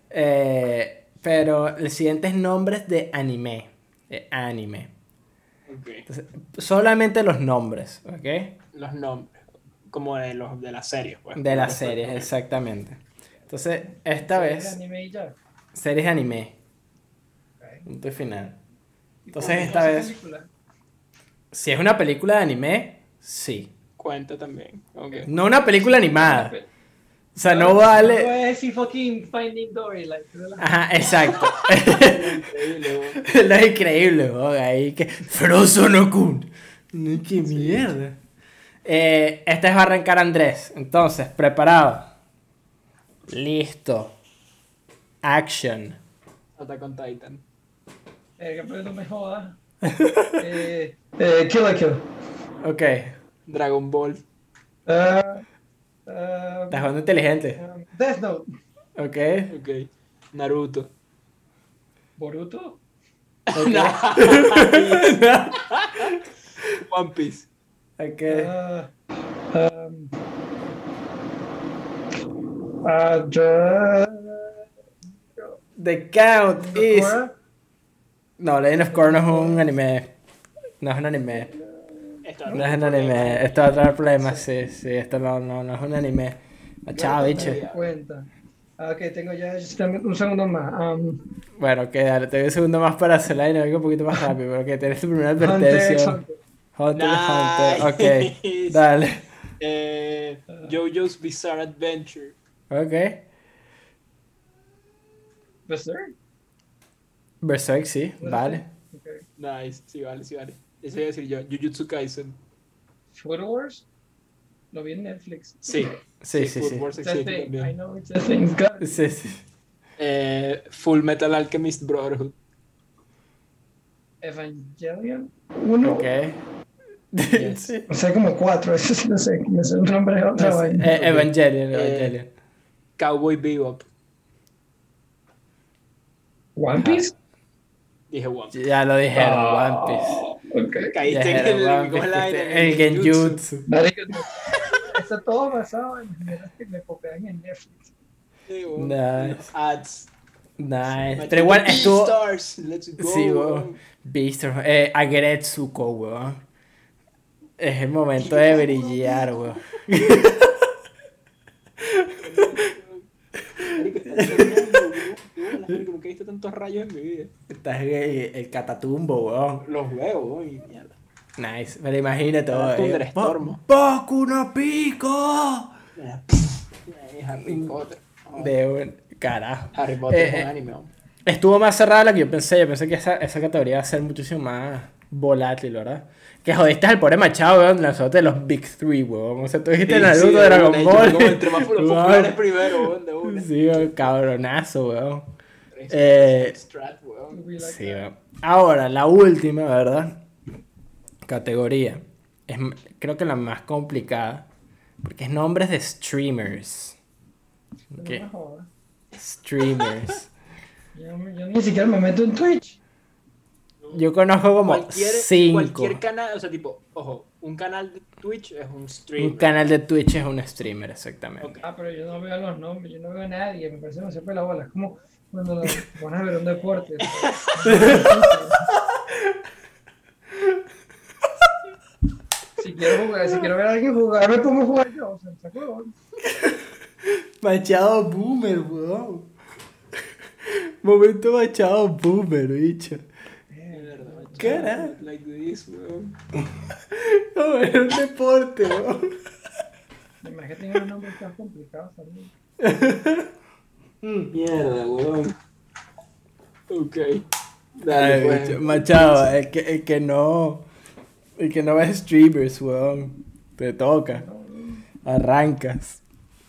pero el siguiente es nombres de anime. Okay. Entonces, solamente los nombres, ¿ok? Los nombres, como de las series, pues. De las series, exactamente. Entonces, esta vez series de anime. Okay. Punto final. Entonces, esta vez película? Si es una película de anime, sí. Cuenta también. Okay. No una película animada. O sea, no vale. No es si fucking Finding Dory. Like, ajá, exacto. Lo increíble, güey. Ahí que. Frozo no Kun. ¡Qué mierda! Este va a arrancar Andrés. Entonces, preparado. Listo. Action. Attack on Titan. Pero no me jodas. Kill a Kill. Ok. Dragon Ball. Estás jugando inteligente. Death Note. Ok. Naruto. Boruto. Okay. One Piece. Ok. The count is. Korra? No, Legend of Korra no es un anime. No es un anime, esto va a traer problemas, sí, esto no es un anime. Chao, bicho. Ok, tengo ya un segundo más. Bueno, que dale, te doy un segundo más para hacerla y no vengo un poquito más rápido, pero que tenés tu primera advertencia. Hunter. Ok, dale. JoJo's Bizarre Adventure. Ok. Berserk, sí, vale. Nice, sí vale. Eso iba a decir yo, Jujutsu Kaisen. Food Wars, lo vi en Netflix. Sí. Food Wars existe también. I know it's a thing. Sí. Full Metal Alchemist Brotherhood. Evangelion. Uno. Ok. Yes. O sea, como cuatro, eso sí lo sé. No sé el nombre de otra vaina. Evangelion. Cowboy Bebop. One Piece. Dije One Piece. Ya lo dijeron, One Piece. Okay. Caíste en el Genjutsu. Está todo basado en general que me copian en Netflix. Sí, nice. Ads. Pero igual estuvo. Beastars, let's go. Sí, weón. Beastars. Agretsuko, weón. Es el momento de brillar, weón. Nunca he visto tantos rayos en mi vida. Estás el catatumbo, weón. Los huevos, weón, y mierda. Nice, me lo imagino todo. ¡Boku no Pico! Harry Potter. De un carajo. Harry Potter es un anime. Estuvo más cerrada la que yo pensé. Yo pensé que esa categoría iba a ser muchísimo más volátil, ¿verdad? Que jodiste al pobre Machado, weón, lanzándote los Big Three, weón. O sea, tú dijiste Naruto, Dragon Ball. Como entre más los populares primero, weón, de una. Sí, weón, cabronazo, weón. Sí, weón. Ahora, la última, ¿verdad? Categoría. Creo que la más complicada. Porque es nombres de streamers. ¿Qué? No me jodas. Streamers. Yo ni siquiera me meto en Twitch. Yo conozco como cinco. Cualquier canal, o sea, tipo, ojo, un canal de Twitch es un streamer. Un canal de Twitch es un streamer, exactamente. Okay. Pero yo no veo los nombres, yo no veo a nadie, me parece que me sepa la bola. Es como cuando van a ver un deporte. Si quiero ver a alguien jugar, me pongo a jugar yo, o sea, ¿se acuerdan? Machado Boomer, weón. Momento Machado Boomer, bicho. Verdad, Machado. Like this, weón. No, era un deporte, weón. Me imagino que tenía un nombre tan complicado también. Mierda, weón. Ok. Dale, pues. Machado, el que no ve streamers, weón. Te toca. Arrancas.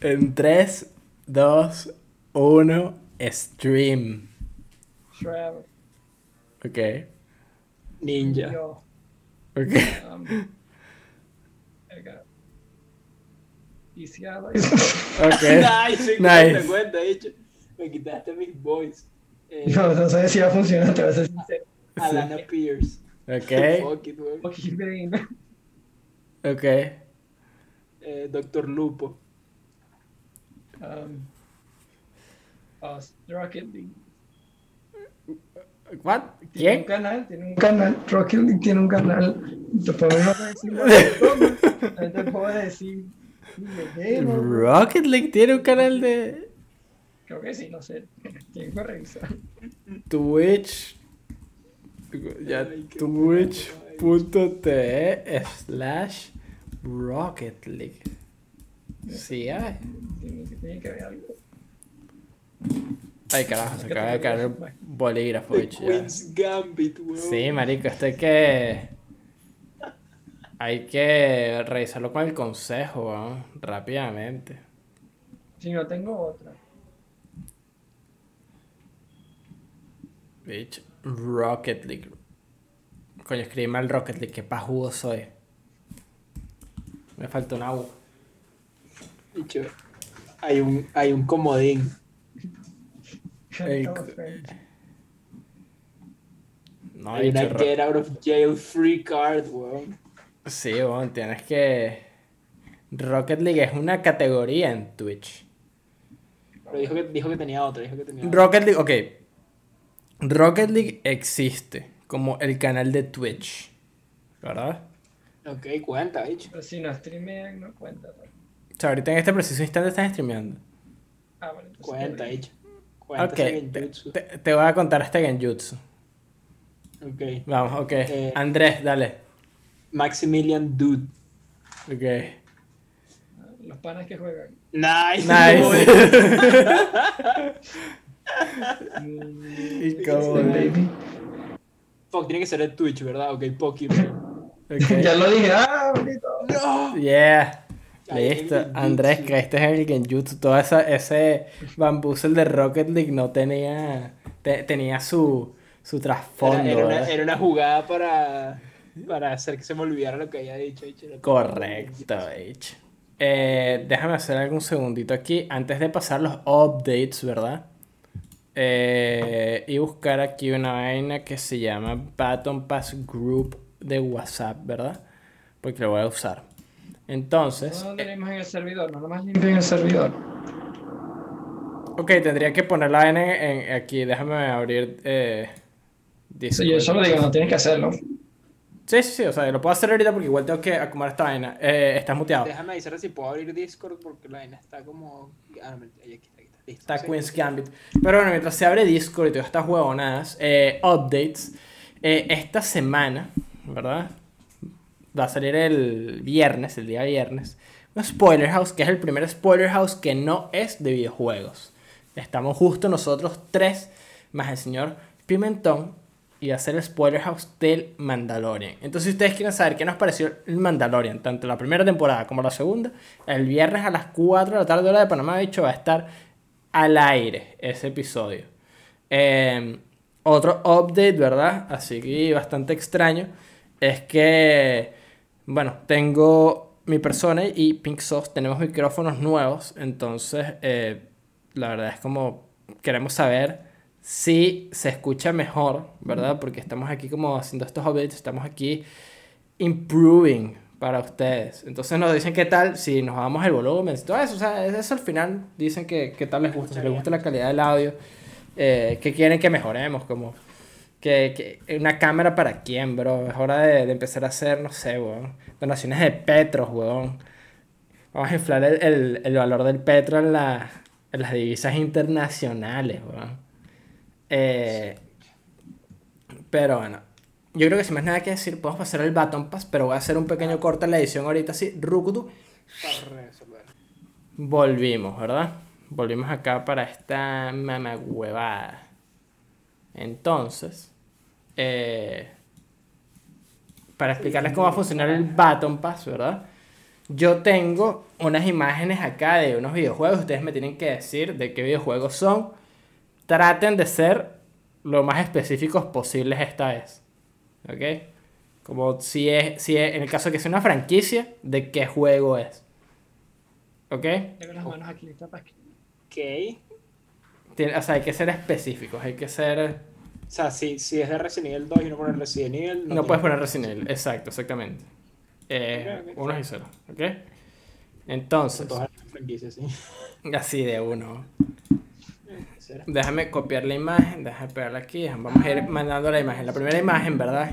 En 3, 2, 1, stream. Shrek. Ok. Ninja. Yo. Ok. Easy Allies. Ok. Nice. Cuenta, hecho. Me quitaste mis boys. No sé si va a funcionar, te vas a hacer. Alana Pierce. Ok. Ok. Doctor Lupo. Rocket League. ¿What? ¿Quién? Tiene un canal. Rocket League tiene un canal. Te puedo decir. Rocket League tiene un canal de. Creo que sí, no sé. Tengo que revisar. Twitch. Ya, twitch.tv/Rocket League. Sí, hay. Tiene que haber algo. Ay, carajo, se acaba de caer un bolígrafo, bicho. Queen's Gambit, weón. Sí, marico, esto hay que. Hay que revisarlo con el consejo, weón. Rápidamente. Si no tengo otra. Bicho, Rocket League. Coño, escribí mal Rocket League, qué pajudo soy. Me faltó una U. Dicho, hay un comodín. No, hay una get out of jail free card, weón. Sí, weón, tienes que... Rocket League es una categoría en Twitch. Pero dijo que tenía otra. Rocket League, ok. Rocket League existe como el canal de Twitch, ¿verdad? Ok, cuenta, bicho. Pero si no streamean, no cuenta, weón. O sea, ahorita en este preciso instante están streameando. Ah, bueno. Cuenta, hecho. Cuenta. Ok, te voy a contar este Genjutsu. Ok. Vamos, ok. Andrés, dale. Maximilian Dude. Ok. Los panas que juegan. Nice. Baby. Fuck, tiene que ser el Twitch, ¿verdad? Ok, Pokémon. Okay. Ya lo dije. Ah, bonito. No. Yeah. Listo, Andrés, que este es el Genjutsu. Todo ese bambuzel de Rocket League no tenía. Tenía su trasfondo. Era una jugada para hacer que se me olvidara lo que había dicho. Correcto, bicho. Déjame hacer algún segundito aquí antes de pasar los updates, ¿verdad? Y buscar aquí una vaina que se llama Baton Pass Group de WhatsApp, ¿verdad? Porque lo voy a usar. Entonces... No lo tenemos en el servidor, no lo más limpio en el servidor. Ok, tendría que ponerla en aquí, déjame abrir... Sí, yo solo digo, no tienes que hacerlo. Sí, o sea, lo puedo hacer ahorita porque igual tengo que acomodar esta vaina. Estás muteado. Déjame avisar si puedo abrir Discord porque la vaina está como... Ah, no, aquí está. Listo. Está Queen's Gambit. Pero bueno, mientras se abre Discord y todas estas huevonadas, updates, esta semana, ¿verdad? Va a salir el día viernes, un Spoiler House, que es el primer Spoiler House que no es de videojuegos. Estamos justo nosotros tres, más el señor Pimentón, y va a ser el Spoiler House del Mandalorian. Entonces, si ustedes quieren saber qué nos pareció el Mandalorian, tanto la primera temporada como la segunda, el viernes a las 4 de la tarde, hora de Panamá, dicho, va a estar al aire ese episodio. Otro update, ¿verdad? Así que bastante extraño. Es que... Bueno, tengo mi persona y Pink Sauce, tenemos micrófonos nuevos, entonces la verdad es como queremos saber si se escucha mejor, ¿verdad? Porque estamos aquí como haciendo estos updates, estamos aquí improving para ustedes. Entonces nos dicen qué tal, si nos bajamos el volumen, todo eso, o sea, eso al final dicen que qué tal les gusta, si les gusta la calidad del audio, qué quieren que mejoremos, como... Que una cámara para quién, bro. Es hora de empezar a hacer, no sé, weón. Donaciones de petros, weón. Vamos a inflar el valor del petro en la las divisas internacionales, weón. Pero bueno, yo creo que sin más nada que decir, podemos pasar el Baton Pass, pero voy a hacer un pequeño corte en la edición ahorita, así, rukutu. Volvimos, ¿verdad? Volvimos acá para esta mamahuevada. Entonces, para explicarles cómo va a funcionar el Baton Pass, ¿verdad? Yo tengo unas imágenes acá de unos videojuegos. Ustedes me tienen que decir de qué videojuegos son. Traten de ser lo más específicos posibles esta vez, ¿ok? Como si es en el caso de que sea una franquicia, ¿de qué juego es? ¿Ok? Tengo las manos aquí listas para que... O sea, hay que ser específicos, hay que ser... O sea, si es de Resident Evil 2 y no poner Resident Evil... No puedes poner Resident Evil, exacto, exactamente. Unos y ceros, ¿ok? Entonces... Todas las franquicias, sí. Así de uno. Déjame copiar la imagen, déjame pegarla aquí, vamos a ir mandando la imagen. La primera imagen, ¿verdad?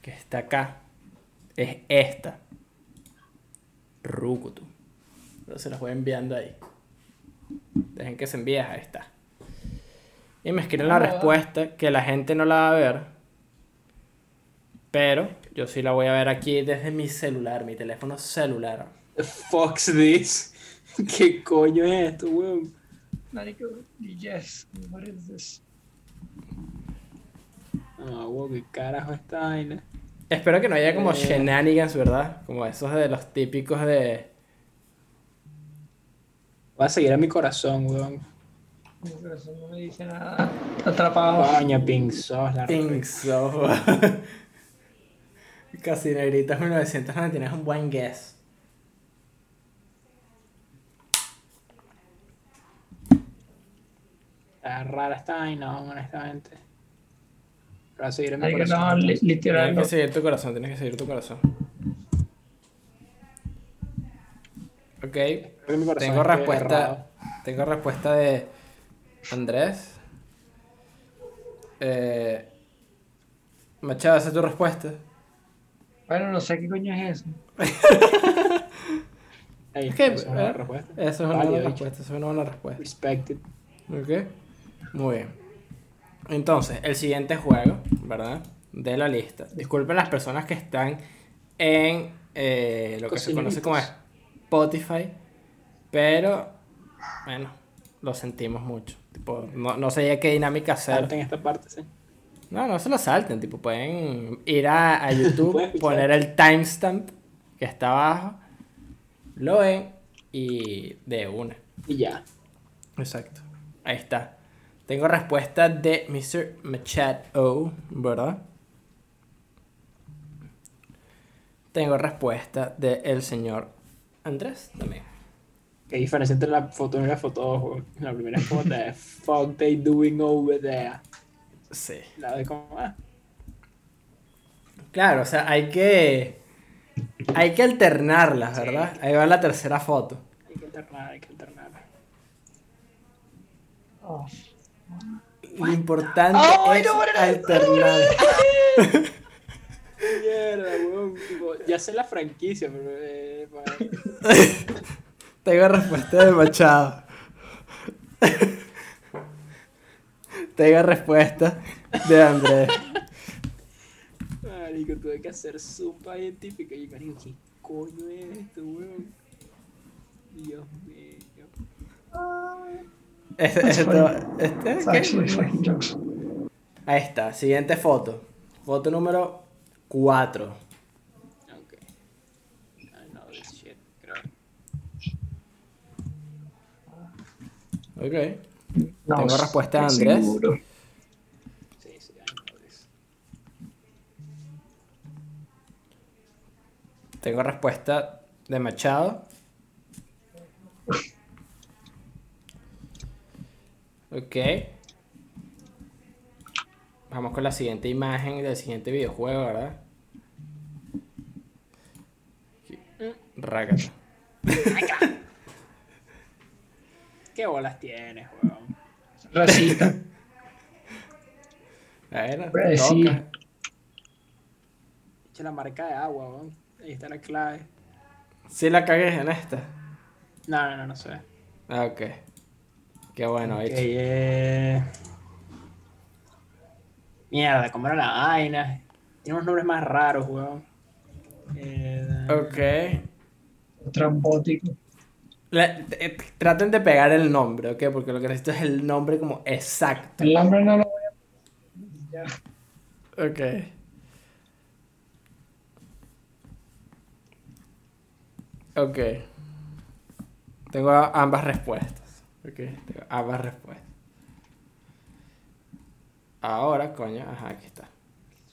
Que está acá, es esta. Rukutu. Pero se las voy enviando ahí. Dejen que se envíe, ahí está. Y me escriben la respuesta, que la gente no la va a ver. Pero yo sí la voy a ver aquí desde mi celular, mi teléfono celular. Fuck this. ¿Qué coño es esto, weón? Marico, yes, what is this? Ah, wow, qué carajo esta vaina. Espero que no haya como shenanigans, ¿verdad? Como esos de los típicos de... Voy a seguir a mi corazón, weón. Mi corazón no me dice nada. Atrapado. Coño, Pink Sos, la Pink Sos, weón. Casi Negritos 1999, es un buen guess. Está rara esta vaina, honestamente. Pero va a seguir en mi corazón. Tienes que seguir tu corazón, tienes que seguir tu corazón. Ok, corazón tengo respuesta de Andrés. Machado, ¿esa es tu respuesta? Bueno, no sé qué coño es eso. Hey, okay, eso es una respuesta. Eso es una buena respuesta, eso es una buena respuesta. Respected. Ok, muy bien. Entonces, el siguiente juego, ¿verdad? De la lista. Disculpen las personas que están en lo que se conoce como Spotify, pero bueno, lo sentimos mucho. Tipo, no sabía qué dinámica hacer. Salten esta parte, sí. No se lo salten, tipo, pueden ir a YouTube, poner el timestamp que está abajo, lo ven y de una. Y ya. Exacto. Ahí está. Tengo respuesta de Mr. Machado, ¿verdad? Tengo respuesta de el señor Andrés también. ¿Qué diferencia entre la foto 1 y la foto 2? La primera es como the fuck they doing over there. Sí. La de cómo va. Claro, o sea, hay que alternarlas, ¿verdad? Sí. Ahí va la tercera foto. Hay que alternarlas. Oh. Lo importante es alternar. Mierda, weón. Ya sé la franquicia, pero... Tengo respuesta de Machado. Tengo respuesta de Andrés. Marico, tuve que hacer sopa científica. Y marico, ¿qué coño es esto, weón? Dios mío. Ay. Ahí está, siguiente foto. Foto número 4. Okay. I know this shit, creo. Ok. No, tengo respuesta de Andrés. Seguro. Sí, I know this. Tengo respuesta de Machado. Ok, vamos con la siguiente imagen del siguiente videojuego, ¿verdad? Rácata. ¿Qué bolas tienes, weón? Racita. A ver, toca. Echa la marca de agua, weón. Ahí está la clave. ¿Sí la cagues en esta? No sé. Ah, ok. Qué bueno, okay, mierda, ¿cómo era la vaina? Tiene unos nombres más raros, weón. Ok. Trampótico. Traten de pegar el nombre, ¿ok? Porque lo que necesito es el nombre como exacto. El nombre no lo voy a... Ya. Ok. Ok. Tengo ambas respuestas. Ok, tengo ambas respuestas. Ahora, coño, ajá, aquí está.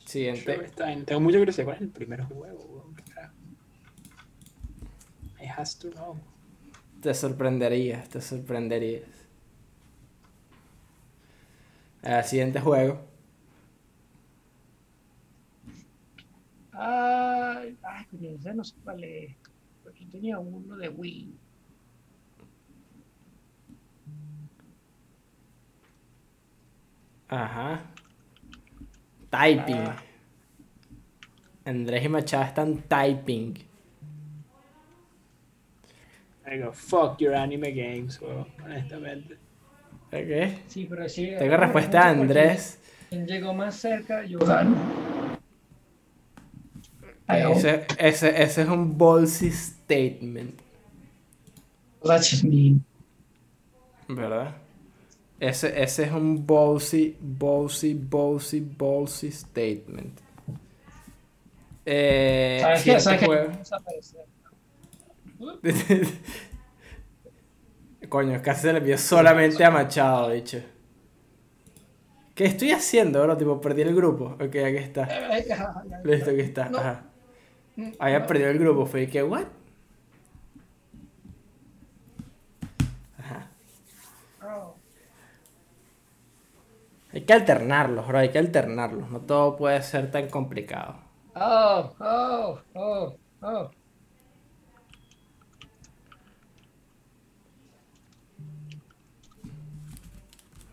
Siguiente. Tengo mucho que decir. ¿Cuál es el primer juego? I has to know. Te sorprenderías. El siguiente juego. Ay, coño, no sé cuál es. Porque yo tenía uno de Wii. Ajá. Typing. Andrés y Machado están typing. I go, fuck your anime games, weón, honestamente. Ok. Sí, pero sí. Tengo respuesta a Andrés. Quien llegó más cerca, yo gano. Ese es un ballsy statement. That's just me. ¿Verdad? Ese es un ballsy statement. ¿Sabes qué? Coño, casi se le vio solamente a Machado, dicho. ¿Qué estoy haciendo, bro? Tipo, perdí el grupo. Ok, aquí está. Listo, aquí está. Ajá. Había perdido el grupo, fue que, ¿what? Ajá. Hay que alternarlos, bro, No todo puede ser tan complicado.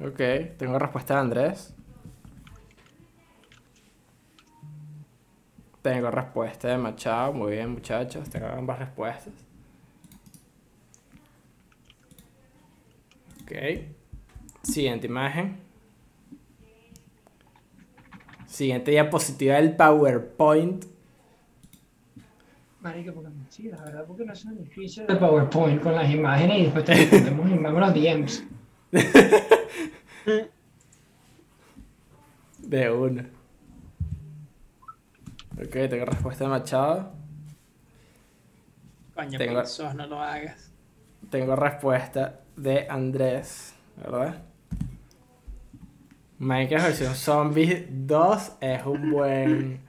Ok, tengo respuesta de Andrés. Tengo respuesta de Machado, muy bien, muchachos, tengo ambas respuestas. Ok, siguiente imagen. Siguiente diapositiva del PowerPoint. Marica, porque sí, la verdad, porque no es un edificio de PowerPoint con las imágenes y después te ponemos los DMs. De una. Ok, tengo respuesta de Machado. Coño, pensos, no lo hagas. Tengo respuesta de Andrés, ¿verdad? Minecraft versión Zombies 2 es un buen...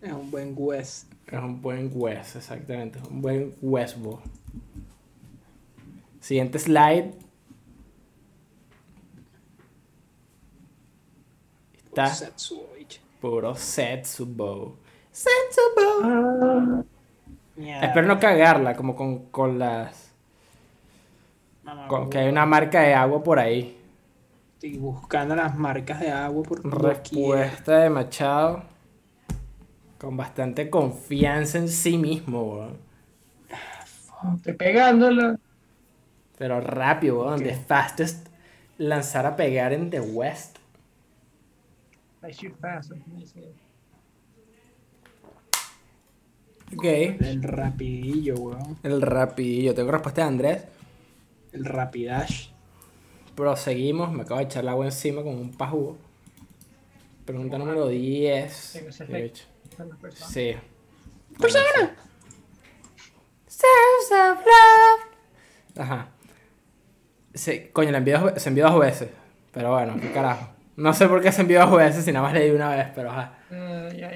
Es un buen West. Es un buen West, exactamente. Un buen Westball. Siguiente slide. Está puro Setsubo. Yeah. Espero no cagarla, como con las... Con que hay una marca de agua por ahí. Estoy buscando las marcas de agua por aquí. Respuesta de Machado. Con bastante confianza en sí mismo, weón. Estoy pegándola. Pero rápido, weón. Okay. The fastest lanzar a pegar en The West. I shoot fast. Ok. El rapidillo, weón. El rapidillo. Tengo respuesta de Andrés. El rapidash. Proseguimos. Me acabo de echar el agua encima con un pajugo. Pregunta número 10. Tengo ese efecto. Sí. ¡Persona! Sounds of love. Ajá. Sí, coño, se envió 2 veces. Pero bueno, qué carajo. No sé por qué se envió 2 veces si nada más leí 1 vez, pero ajá. Ya,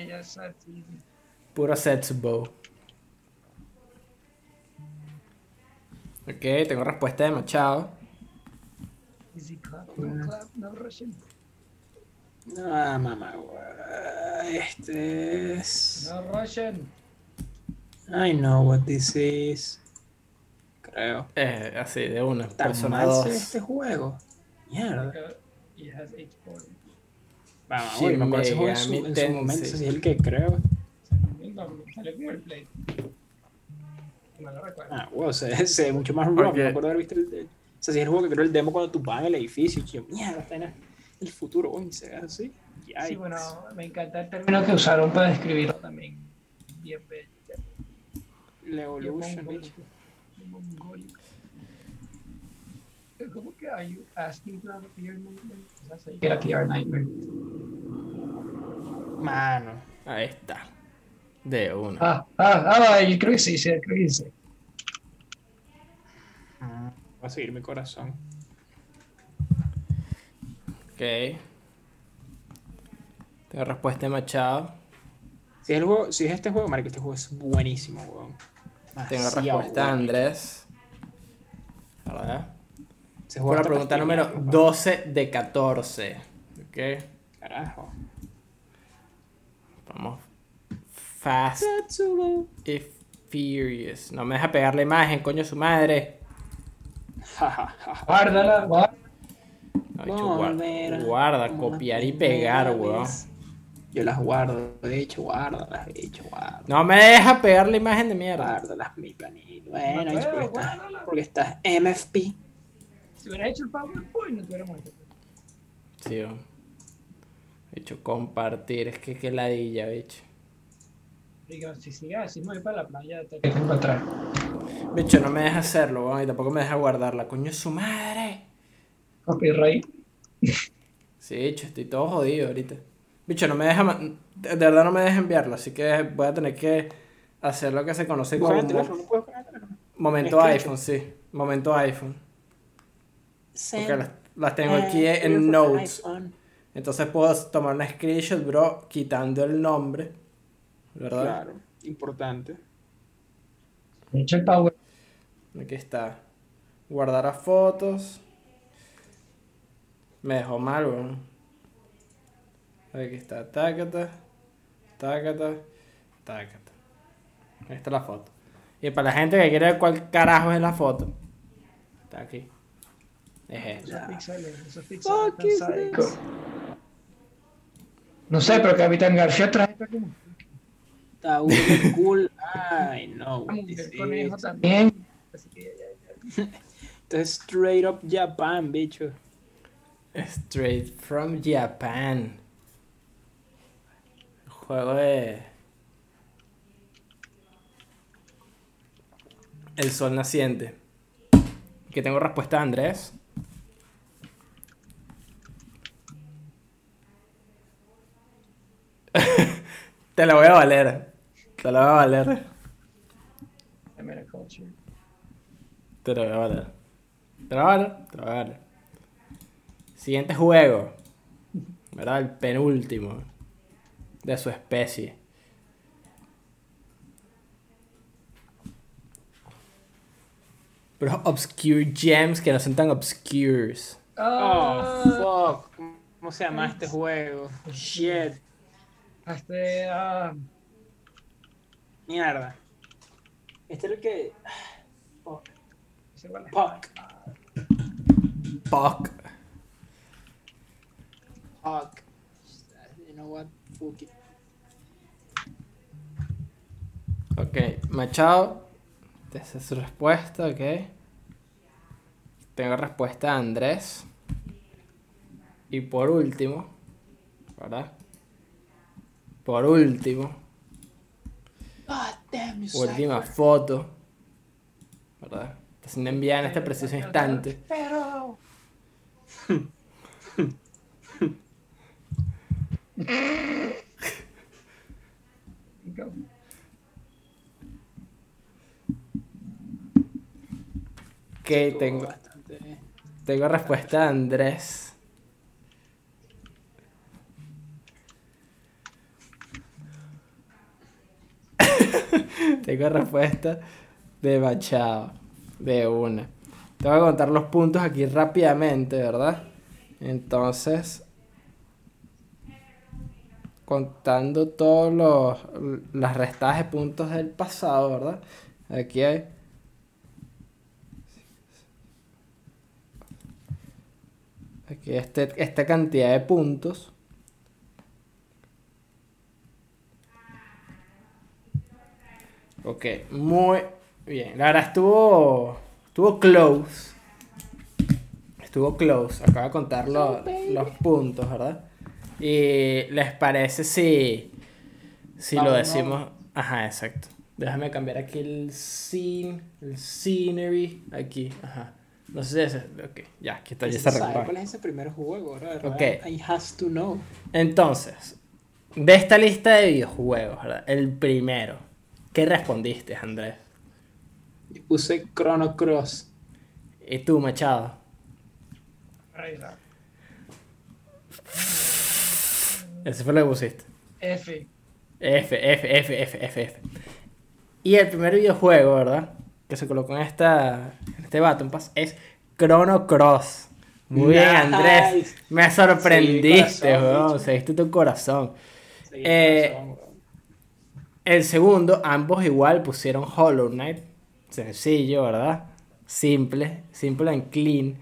puro Setsubo. Ok, tengo respuesta de Machado. Ah, mamá, este es... No Russian. I know what this is. Creo. Así, de una. Persona 2. Este juego. Mierda. He has 8 points. Vamos, sí, me acuerdo ese juego en su momento, es el que creo. Salió como el Play. No lo recuerdo. Ah, wow, se ve mucho más rock. Me acuerdo haber visto el... sea, si es el juego que creó el demo cuando tú vas en el edificio, y yo, mierda, está en el futuro, hoy se ve así. Yikes. Sí, bueno, me encanta el término que usaron para describirlo también. Bien bello. La evolución, bicho. ¿Cómo que are you asking to appear nightmare? O sea, que era PR nightmare. Mano, ahí está. De una. Yo creo que sí, creo que sí. Va a seguir mi corazón. Ok. Tengo respuesta de Machado. Si es este juego, marico, este juego es buenísimo, weón. Tengo respuesta de Andrés. ¿Verdad? Fue la pregunta número 12 de 14. Ok. Carajo. Vamos. Fast y Furious. No me deja pegar la imagen, coño su madre. Guárdala, guarda, copiar y pegar, weón. Yo las guardo, de hecho, guardo. No me deja pegar la imagen de mierda. Guárdalas, mi panito. Bueno, porque estás MFP. Si hubiera hecho el PowerPoint, no tuviera muerto. Sí, weón. De hecho, compartir, es que qué ladilla, bicho. Digo, si sigue así, me voy para la playa, te quedo para atrás. Bicho, no me deja hacerlo, weón, y tampoco me deja guardarla. Coño, su madre. Copyright. Sí, bicho, estoy todo jodido ahorita. Bicho, no me deja. De verdad, no me deja enviarla, así que voy a tener que hacer lo que se conoce como. Momento iPhone, sí. Momento iPhone. Porque las tengo aquí en Notes. Entonces puedo tomar una screenshot, bro, quitando el nombre. ¿Verdad? Claro, importante. Hecho el power. Aquí está. Guardar a fotos. Me dejó mal, weón. Aquí está. Tácata. Tácata. Tácata. Ahí está la foto. Y para la gente que quiere ver cuál carajo es la foto. Está aquí. Es esa. No sé, pero Capitán García trae esta como. Está un cool. Ay, no. Conejo también. Así que ya. Entonces, straight up Japan, bicho. Straight from Japan. Juego de. El sol naciente. Que tengo respuesta de Andrés. Te la voy a valer. Te la voy a valer. Siguiente juego, ¿verdad? El penúltimo de su especie. Pero obscure gems que no son tan obscures. Oh, fuck. ¿Cómo se llama este juego? Shit. Mierda. Este es el que. Puck. You know what? Fuck it. Okay, Machado. Esa es su respuesta, ok. Tengo respuesta a Andrés. Y por último, ¿verdad? Última foto, ¿verdad? Está siendo enviada en este preciso instante. Pero. Ok, tengo respuesta de Andrés. Tengo respuesta de Machado. De una. Te voy a contar los puntos aquí rápidamente, ¿verdad? Entonces, contando todos las restadas de puntos del pasado, ¿verdad? Aquí hay. Aquí esta cantidad de puntos. Ok, muy bien. La verdad estuvo close. estuvo close. Acabo de contar los puntos, ¿verdad? Y les parece si lo decimos. Ajá, exacto. Déjame cambiar aquí el scene, el scenery, aquí, ajá. No sé si es, ok, ya, aquí está, ya está recuperado. ¿Cuál es ese primer juego, verdad? Ok. I has to know. Entonces, de esta lista de videojuegos, ¿verdad? El primero. ¿Qué respondiste, Andrés? Yo puse Chrono Cross. ¿Y tú, Machado? Rayman. Ese fue lo que pusiste. F. Y el primer videojuego, ¿verdad?, que se colocó en este Battle Pass es Chrono Cross. Muy nice. Bien, Andrés. Me sorprendiste, weón. Seguiste tu corazón. El segundo, ambos igual pusieron Hollow Knight. Sencillo, ¿verdad? Simple and clean.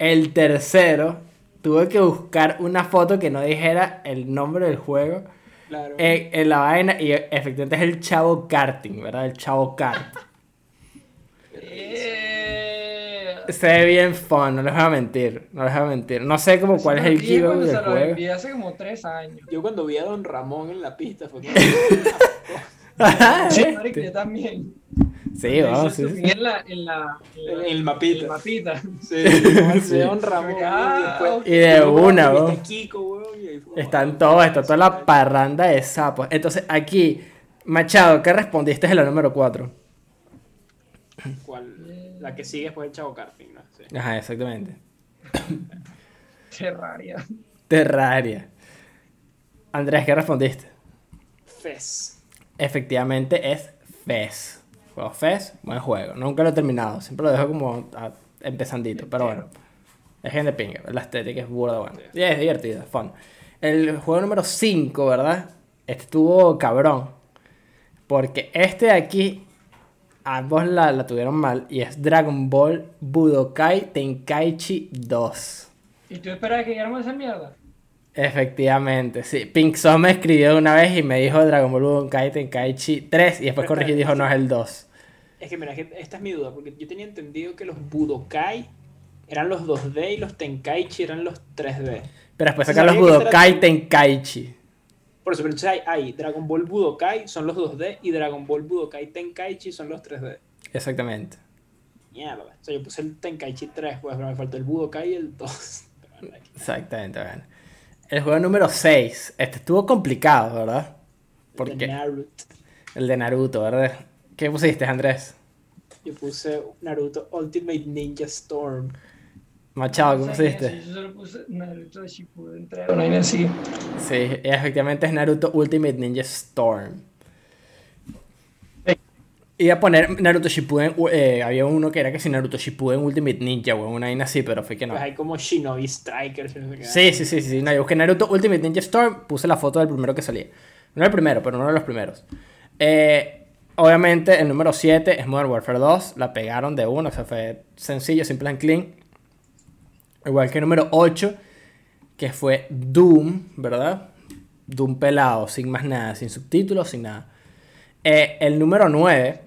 El tercero, tuve que buscar una foto que no dijera el nombre del juego. Claro. En la vaina, y efectivamente es el Chavo Karting, ¿verdad? El Chavo Kart. Se ve bien fun, no les voy a mentir. No sé como cuál es el giro del juego. Yo hace como 3 años. Yo cuando vi a Don Ramón en la pista fue como... Yo también. Sí, vamos, sí. En el mapita. Sí, sí. Don Ramón. Y de una, vos. Está toda la parranda de sapos. Entonces, aquí, Machado, ¿qué respondiste? Es la número 4. ¿Cuál? La que sigue después del Chavo Karting, ¿no? Sí. Ajá, exactamente. Terraria. Andrés, ¿qué respondiste? Fez. Efectivamente es Fez. Juego Fez, buen juego. Nunca lo he terminado. Siempre lo dejo como empezandito. Pero bueno. Es gente pinga. La estética es burda buena. Y es divertida, fun. El juego número 5, ¿verdad? Este estuvo cabrón. Porque este de aquí... Ambos la tuvieron mal, y es Dragon Ball Budokai Tenkaichi 2. ¿Y tú esperabas que llegáramos a esa mierda? Efectivamente, sí. Pink Soul me escribió una vez y me dijo Dragon Ball Budokai Tenkaichi 3, y después corrigió y dijo no, es el 2. Es que mira, esta es mi duda, porque yo tenía entendido que los Budokai eran los 2D y los Tenkaichi eran los 3D. Pero después sacaron los Budokai Tenkaichi. Por eso, pero entonces hay Dragon Ball Budokai, son los 2D, y Dragon Ball Budokai Tenkaichi son los 3D. Exactamente. Mierda. O sea, yo puse el Tenkaichi 3, pues, pero me faltó el Budokai y el 2. Exactamente, bueno. El juego número 6. Este estuvo complicado, ¿verdad? El de Naruto, ¿verdad? ¿Qué pusiste, Andrés? Yo puse Naruto Ultimate Ninja Storm. Machado, ¿cómo pusiste? Yo solo puse Naruto de Shippuden 3. Sí, efectivamente es Naruto Ultimate Ninja Storm. Iba a poner Naruto Shippuden, había uno que era que si Naruto Shippuden Ultimate Ninja, o una vaina así, pero fue que no. Pues hay como Shinobi Strikers. Sí. No, yo busqué Naruto Ultimate Ninja Storm, puse la foto del primero que salía. No el primero, pero uno de los primeros. Obviamente el número 7 es Modern Warfare 2, la pegaron de uno, o sea, fue sencillo, simple and clean. Igual que el número 8, que fue Doom, ¿verdad? Doom pelado, sin más nada, sin subtítulos, sin nada. El número 9,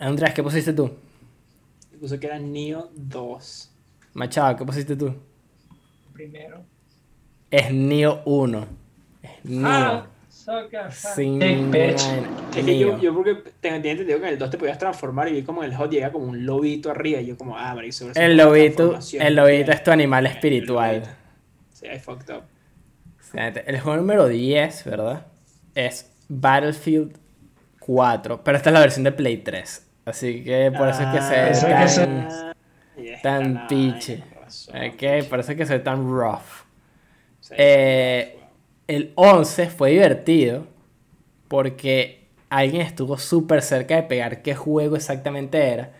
Andrés, ¿qué pusiste tú? Yo puse que era Nioh 2. Machado, ¿qué pusiste tú? Primero. Es Nioh 1. Es Nioh. Ah, soca. Sin bitch. Es que yo porque tenía entendido que en el 2 te podías transformar y vi como en el HUD llega como un lobito arriba y yo como, marico, seguro que el lobito es tu animal espiritual. Sí, I fucked up. El juego número 10, ¿verdad? Es Battlefield 4, pero esta es la versión de Play 3. Así que por eso es que se ve tan piche. Ok, por eso es que se ve tan rough. El 11 fue divertido porque alguien estuvo súper cerca de pegar qué juego exactamente era.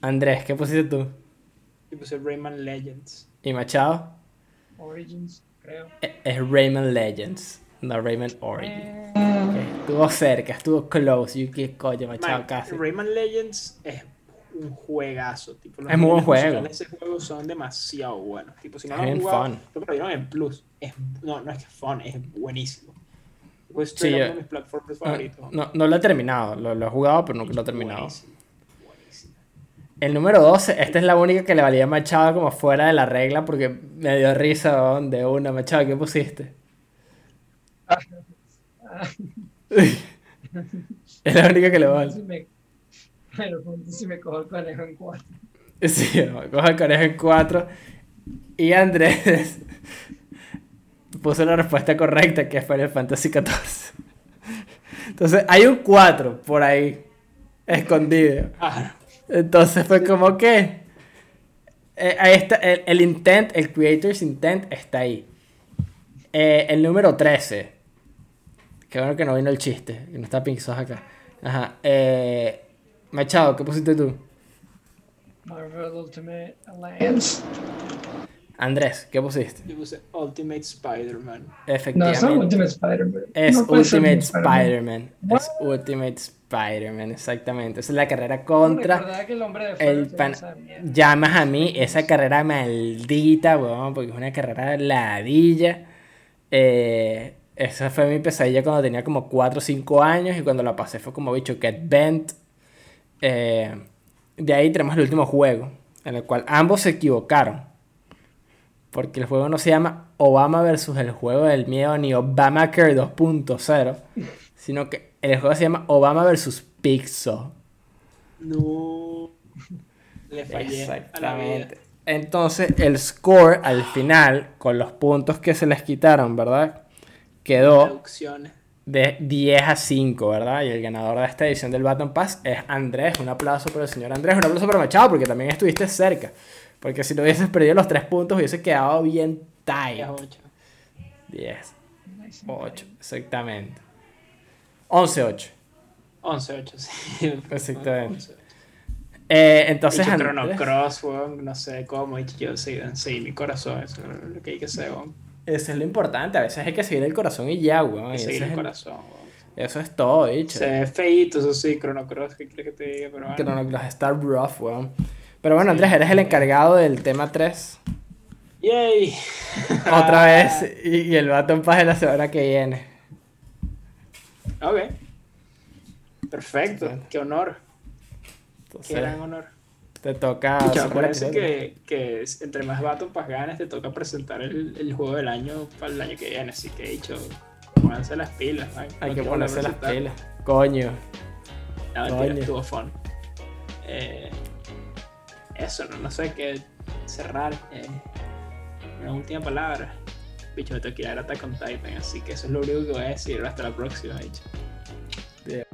Andrés, ¿qué pusiste tú? Yo puse Rayman Legends. ¿Y Machado? Origins, creo. Es Rayman Legends, no Rayman Origins. Okay. Estuvo cerca, estuvo close. ¿Y qué coño, Machado? Casi. Rayman Legends es un juegazo. Tipo, es muy buen juego. Los ese juego son demasiado buenos. Tipo, si no es bien fun. Yo creo que lo vieron en Plus. No es que es fun, es buenísimo. Sí, mis no lo he terminado, lo he jugado pero nunca lo he terminado. Buenísimo. El número 2, esta es la única que le valía a Machado como fuera de la regla porque me dio risa de una. Machado, ¿qué pusiste? Es la única que le vale. Bueno, si me cojo el conejo en 4. Sí, me cojo el conejo en 4. Y Andrés puso la respuesta correcta, que es Final Fantasy XIV. Entonces, hay un 4 por ahí, escondido. Entonces fue como que ahí está, el intent, el creator's intent está ahí. El número 13. Qué bueno que no vino el chiste, que no está Pink Sos acá. Ajá. Machado, ¿qué pusiste tú? Marvel Ultimate Alliance. Andrés, ¿qué pusiste? Yo puse Ultimate Spider-Man. Efectivamente. No, es Ultimate Spider-Man. Es Ultimate Spider-Man. Es Ultimate Spider-Man, exactamente. Esa es la carrera contra. Recordaba que el hombre de fuego llamas a mí esa carrera maldita, weón, porque es una carrera ladilla. Esa fue mi pesadilla cuando tenía como 4 o 5 años y cuando la pasé fue como bicho, get bent. De ahí tenemos el último juego, en el cual ambos se equivocaron. Porque el juego no se llama Obama versus el juego del miedo ni Obamacare 2.0, sino que el juego se llama Obama versus Pixo. No. Le fallé a la vida. Entonces el score al final, con los puntos que se les quitaron, ¿verdad? Quedó de 10-5, ¿verdad? Y el ganador de esta edición del Baton Pass es Andrés. Un aplauso para el señor Andrés, un aplauso para Machado, porque también estuviste cerca. Porque si no hubieses perdido los 3 puntos, hubiese quedado bien tight. 10-8, exactamente. 11-8. 11-8, sí. Exactamente. 11, 8. Entonces, Andrés... Chrono Cross, weón, no sé cómo. Yo seguí mi corazón, eso es lo que hay que hacer, weón. Eso es lo importante, a veces hay que seguir el corazón y ya, weón. Hay que seguir el corazón, weón. Eso es todo, dicho. Se ve feíto, eso sí, Chrono Cross, ¿qué crees que te diga? Pero bueno. Chrono Cross está rough, weón. Pero bueno, Andrés, eres el encargado del tema 3. ¡Yay! Otra vez. Y el Baton Pass de la semana que viene. Ok. Perfecto. Bueno. Qué honor. Entonces, qué gran honor. Te toca... Acuérdense que entre más Baton Pass ganes, te toca presentar el juego del año para el año que viene. Así que, dicho, pónganse las pilas. Man. Hay que ponerse las pilas. Coño. No, mentira, estuvo fun. Eso, no sé qué cerrar. Una última palabra. Bicho, me tengo que ir a Attack on Titan, así que eso es lo único que voy a decir. Hasta la próxima, bicho. Yeah.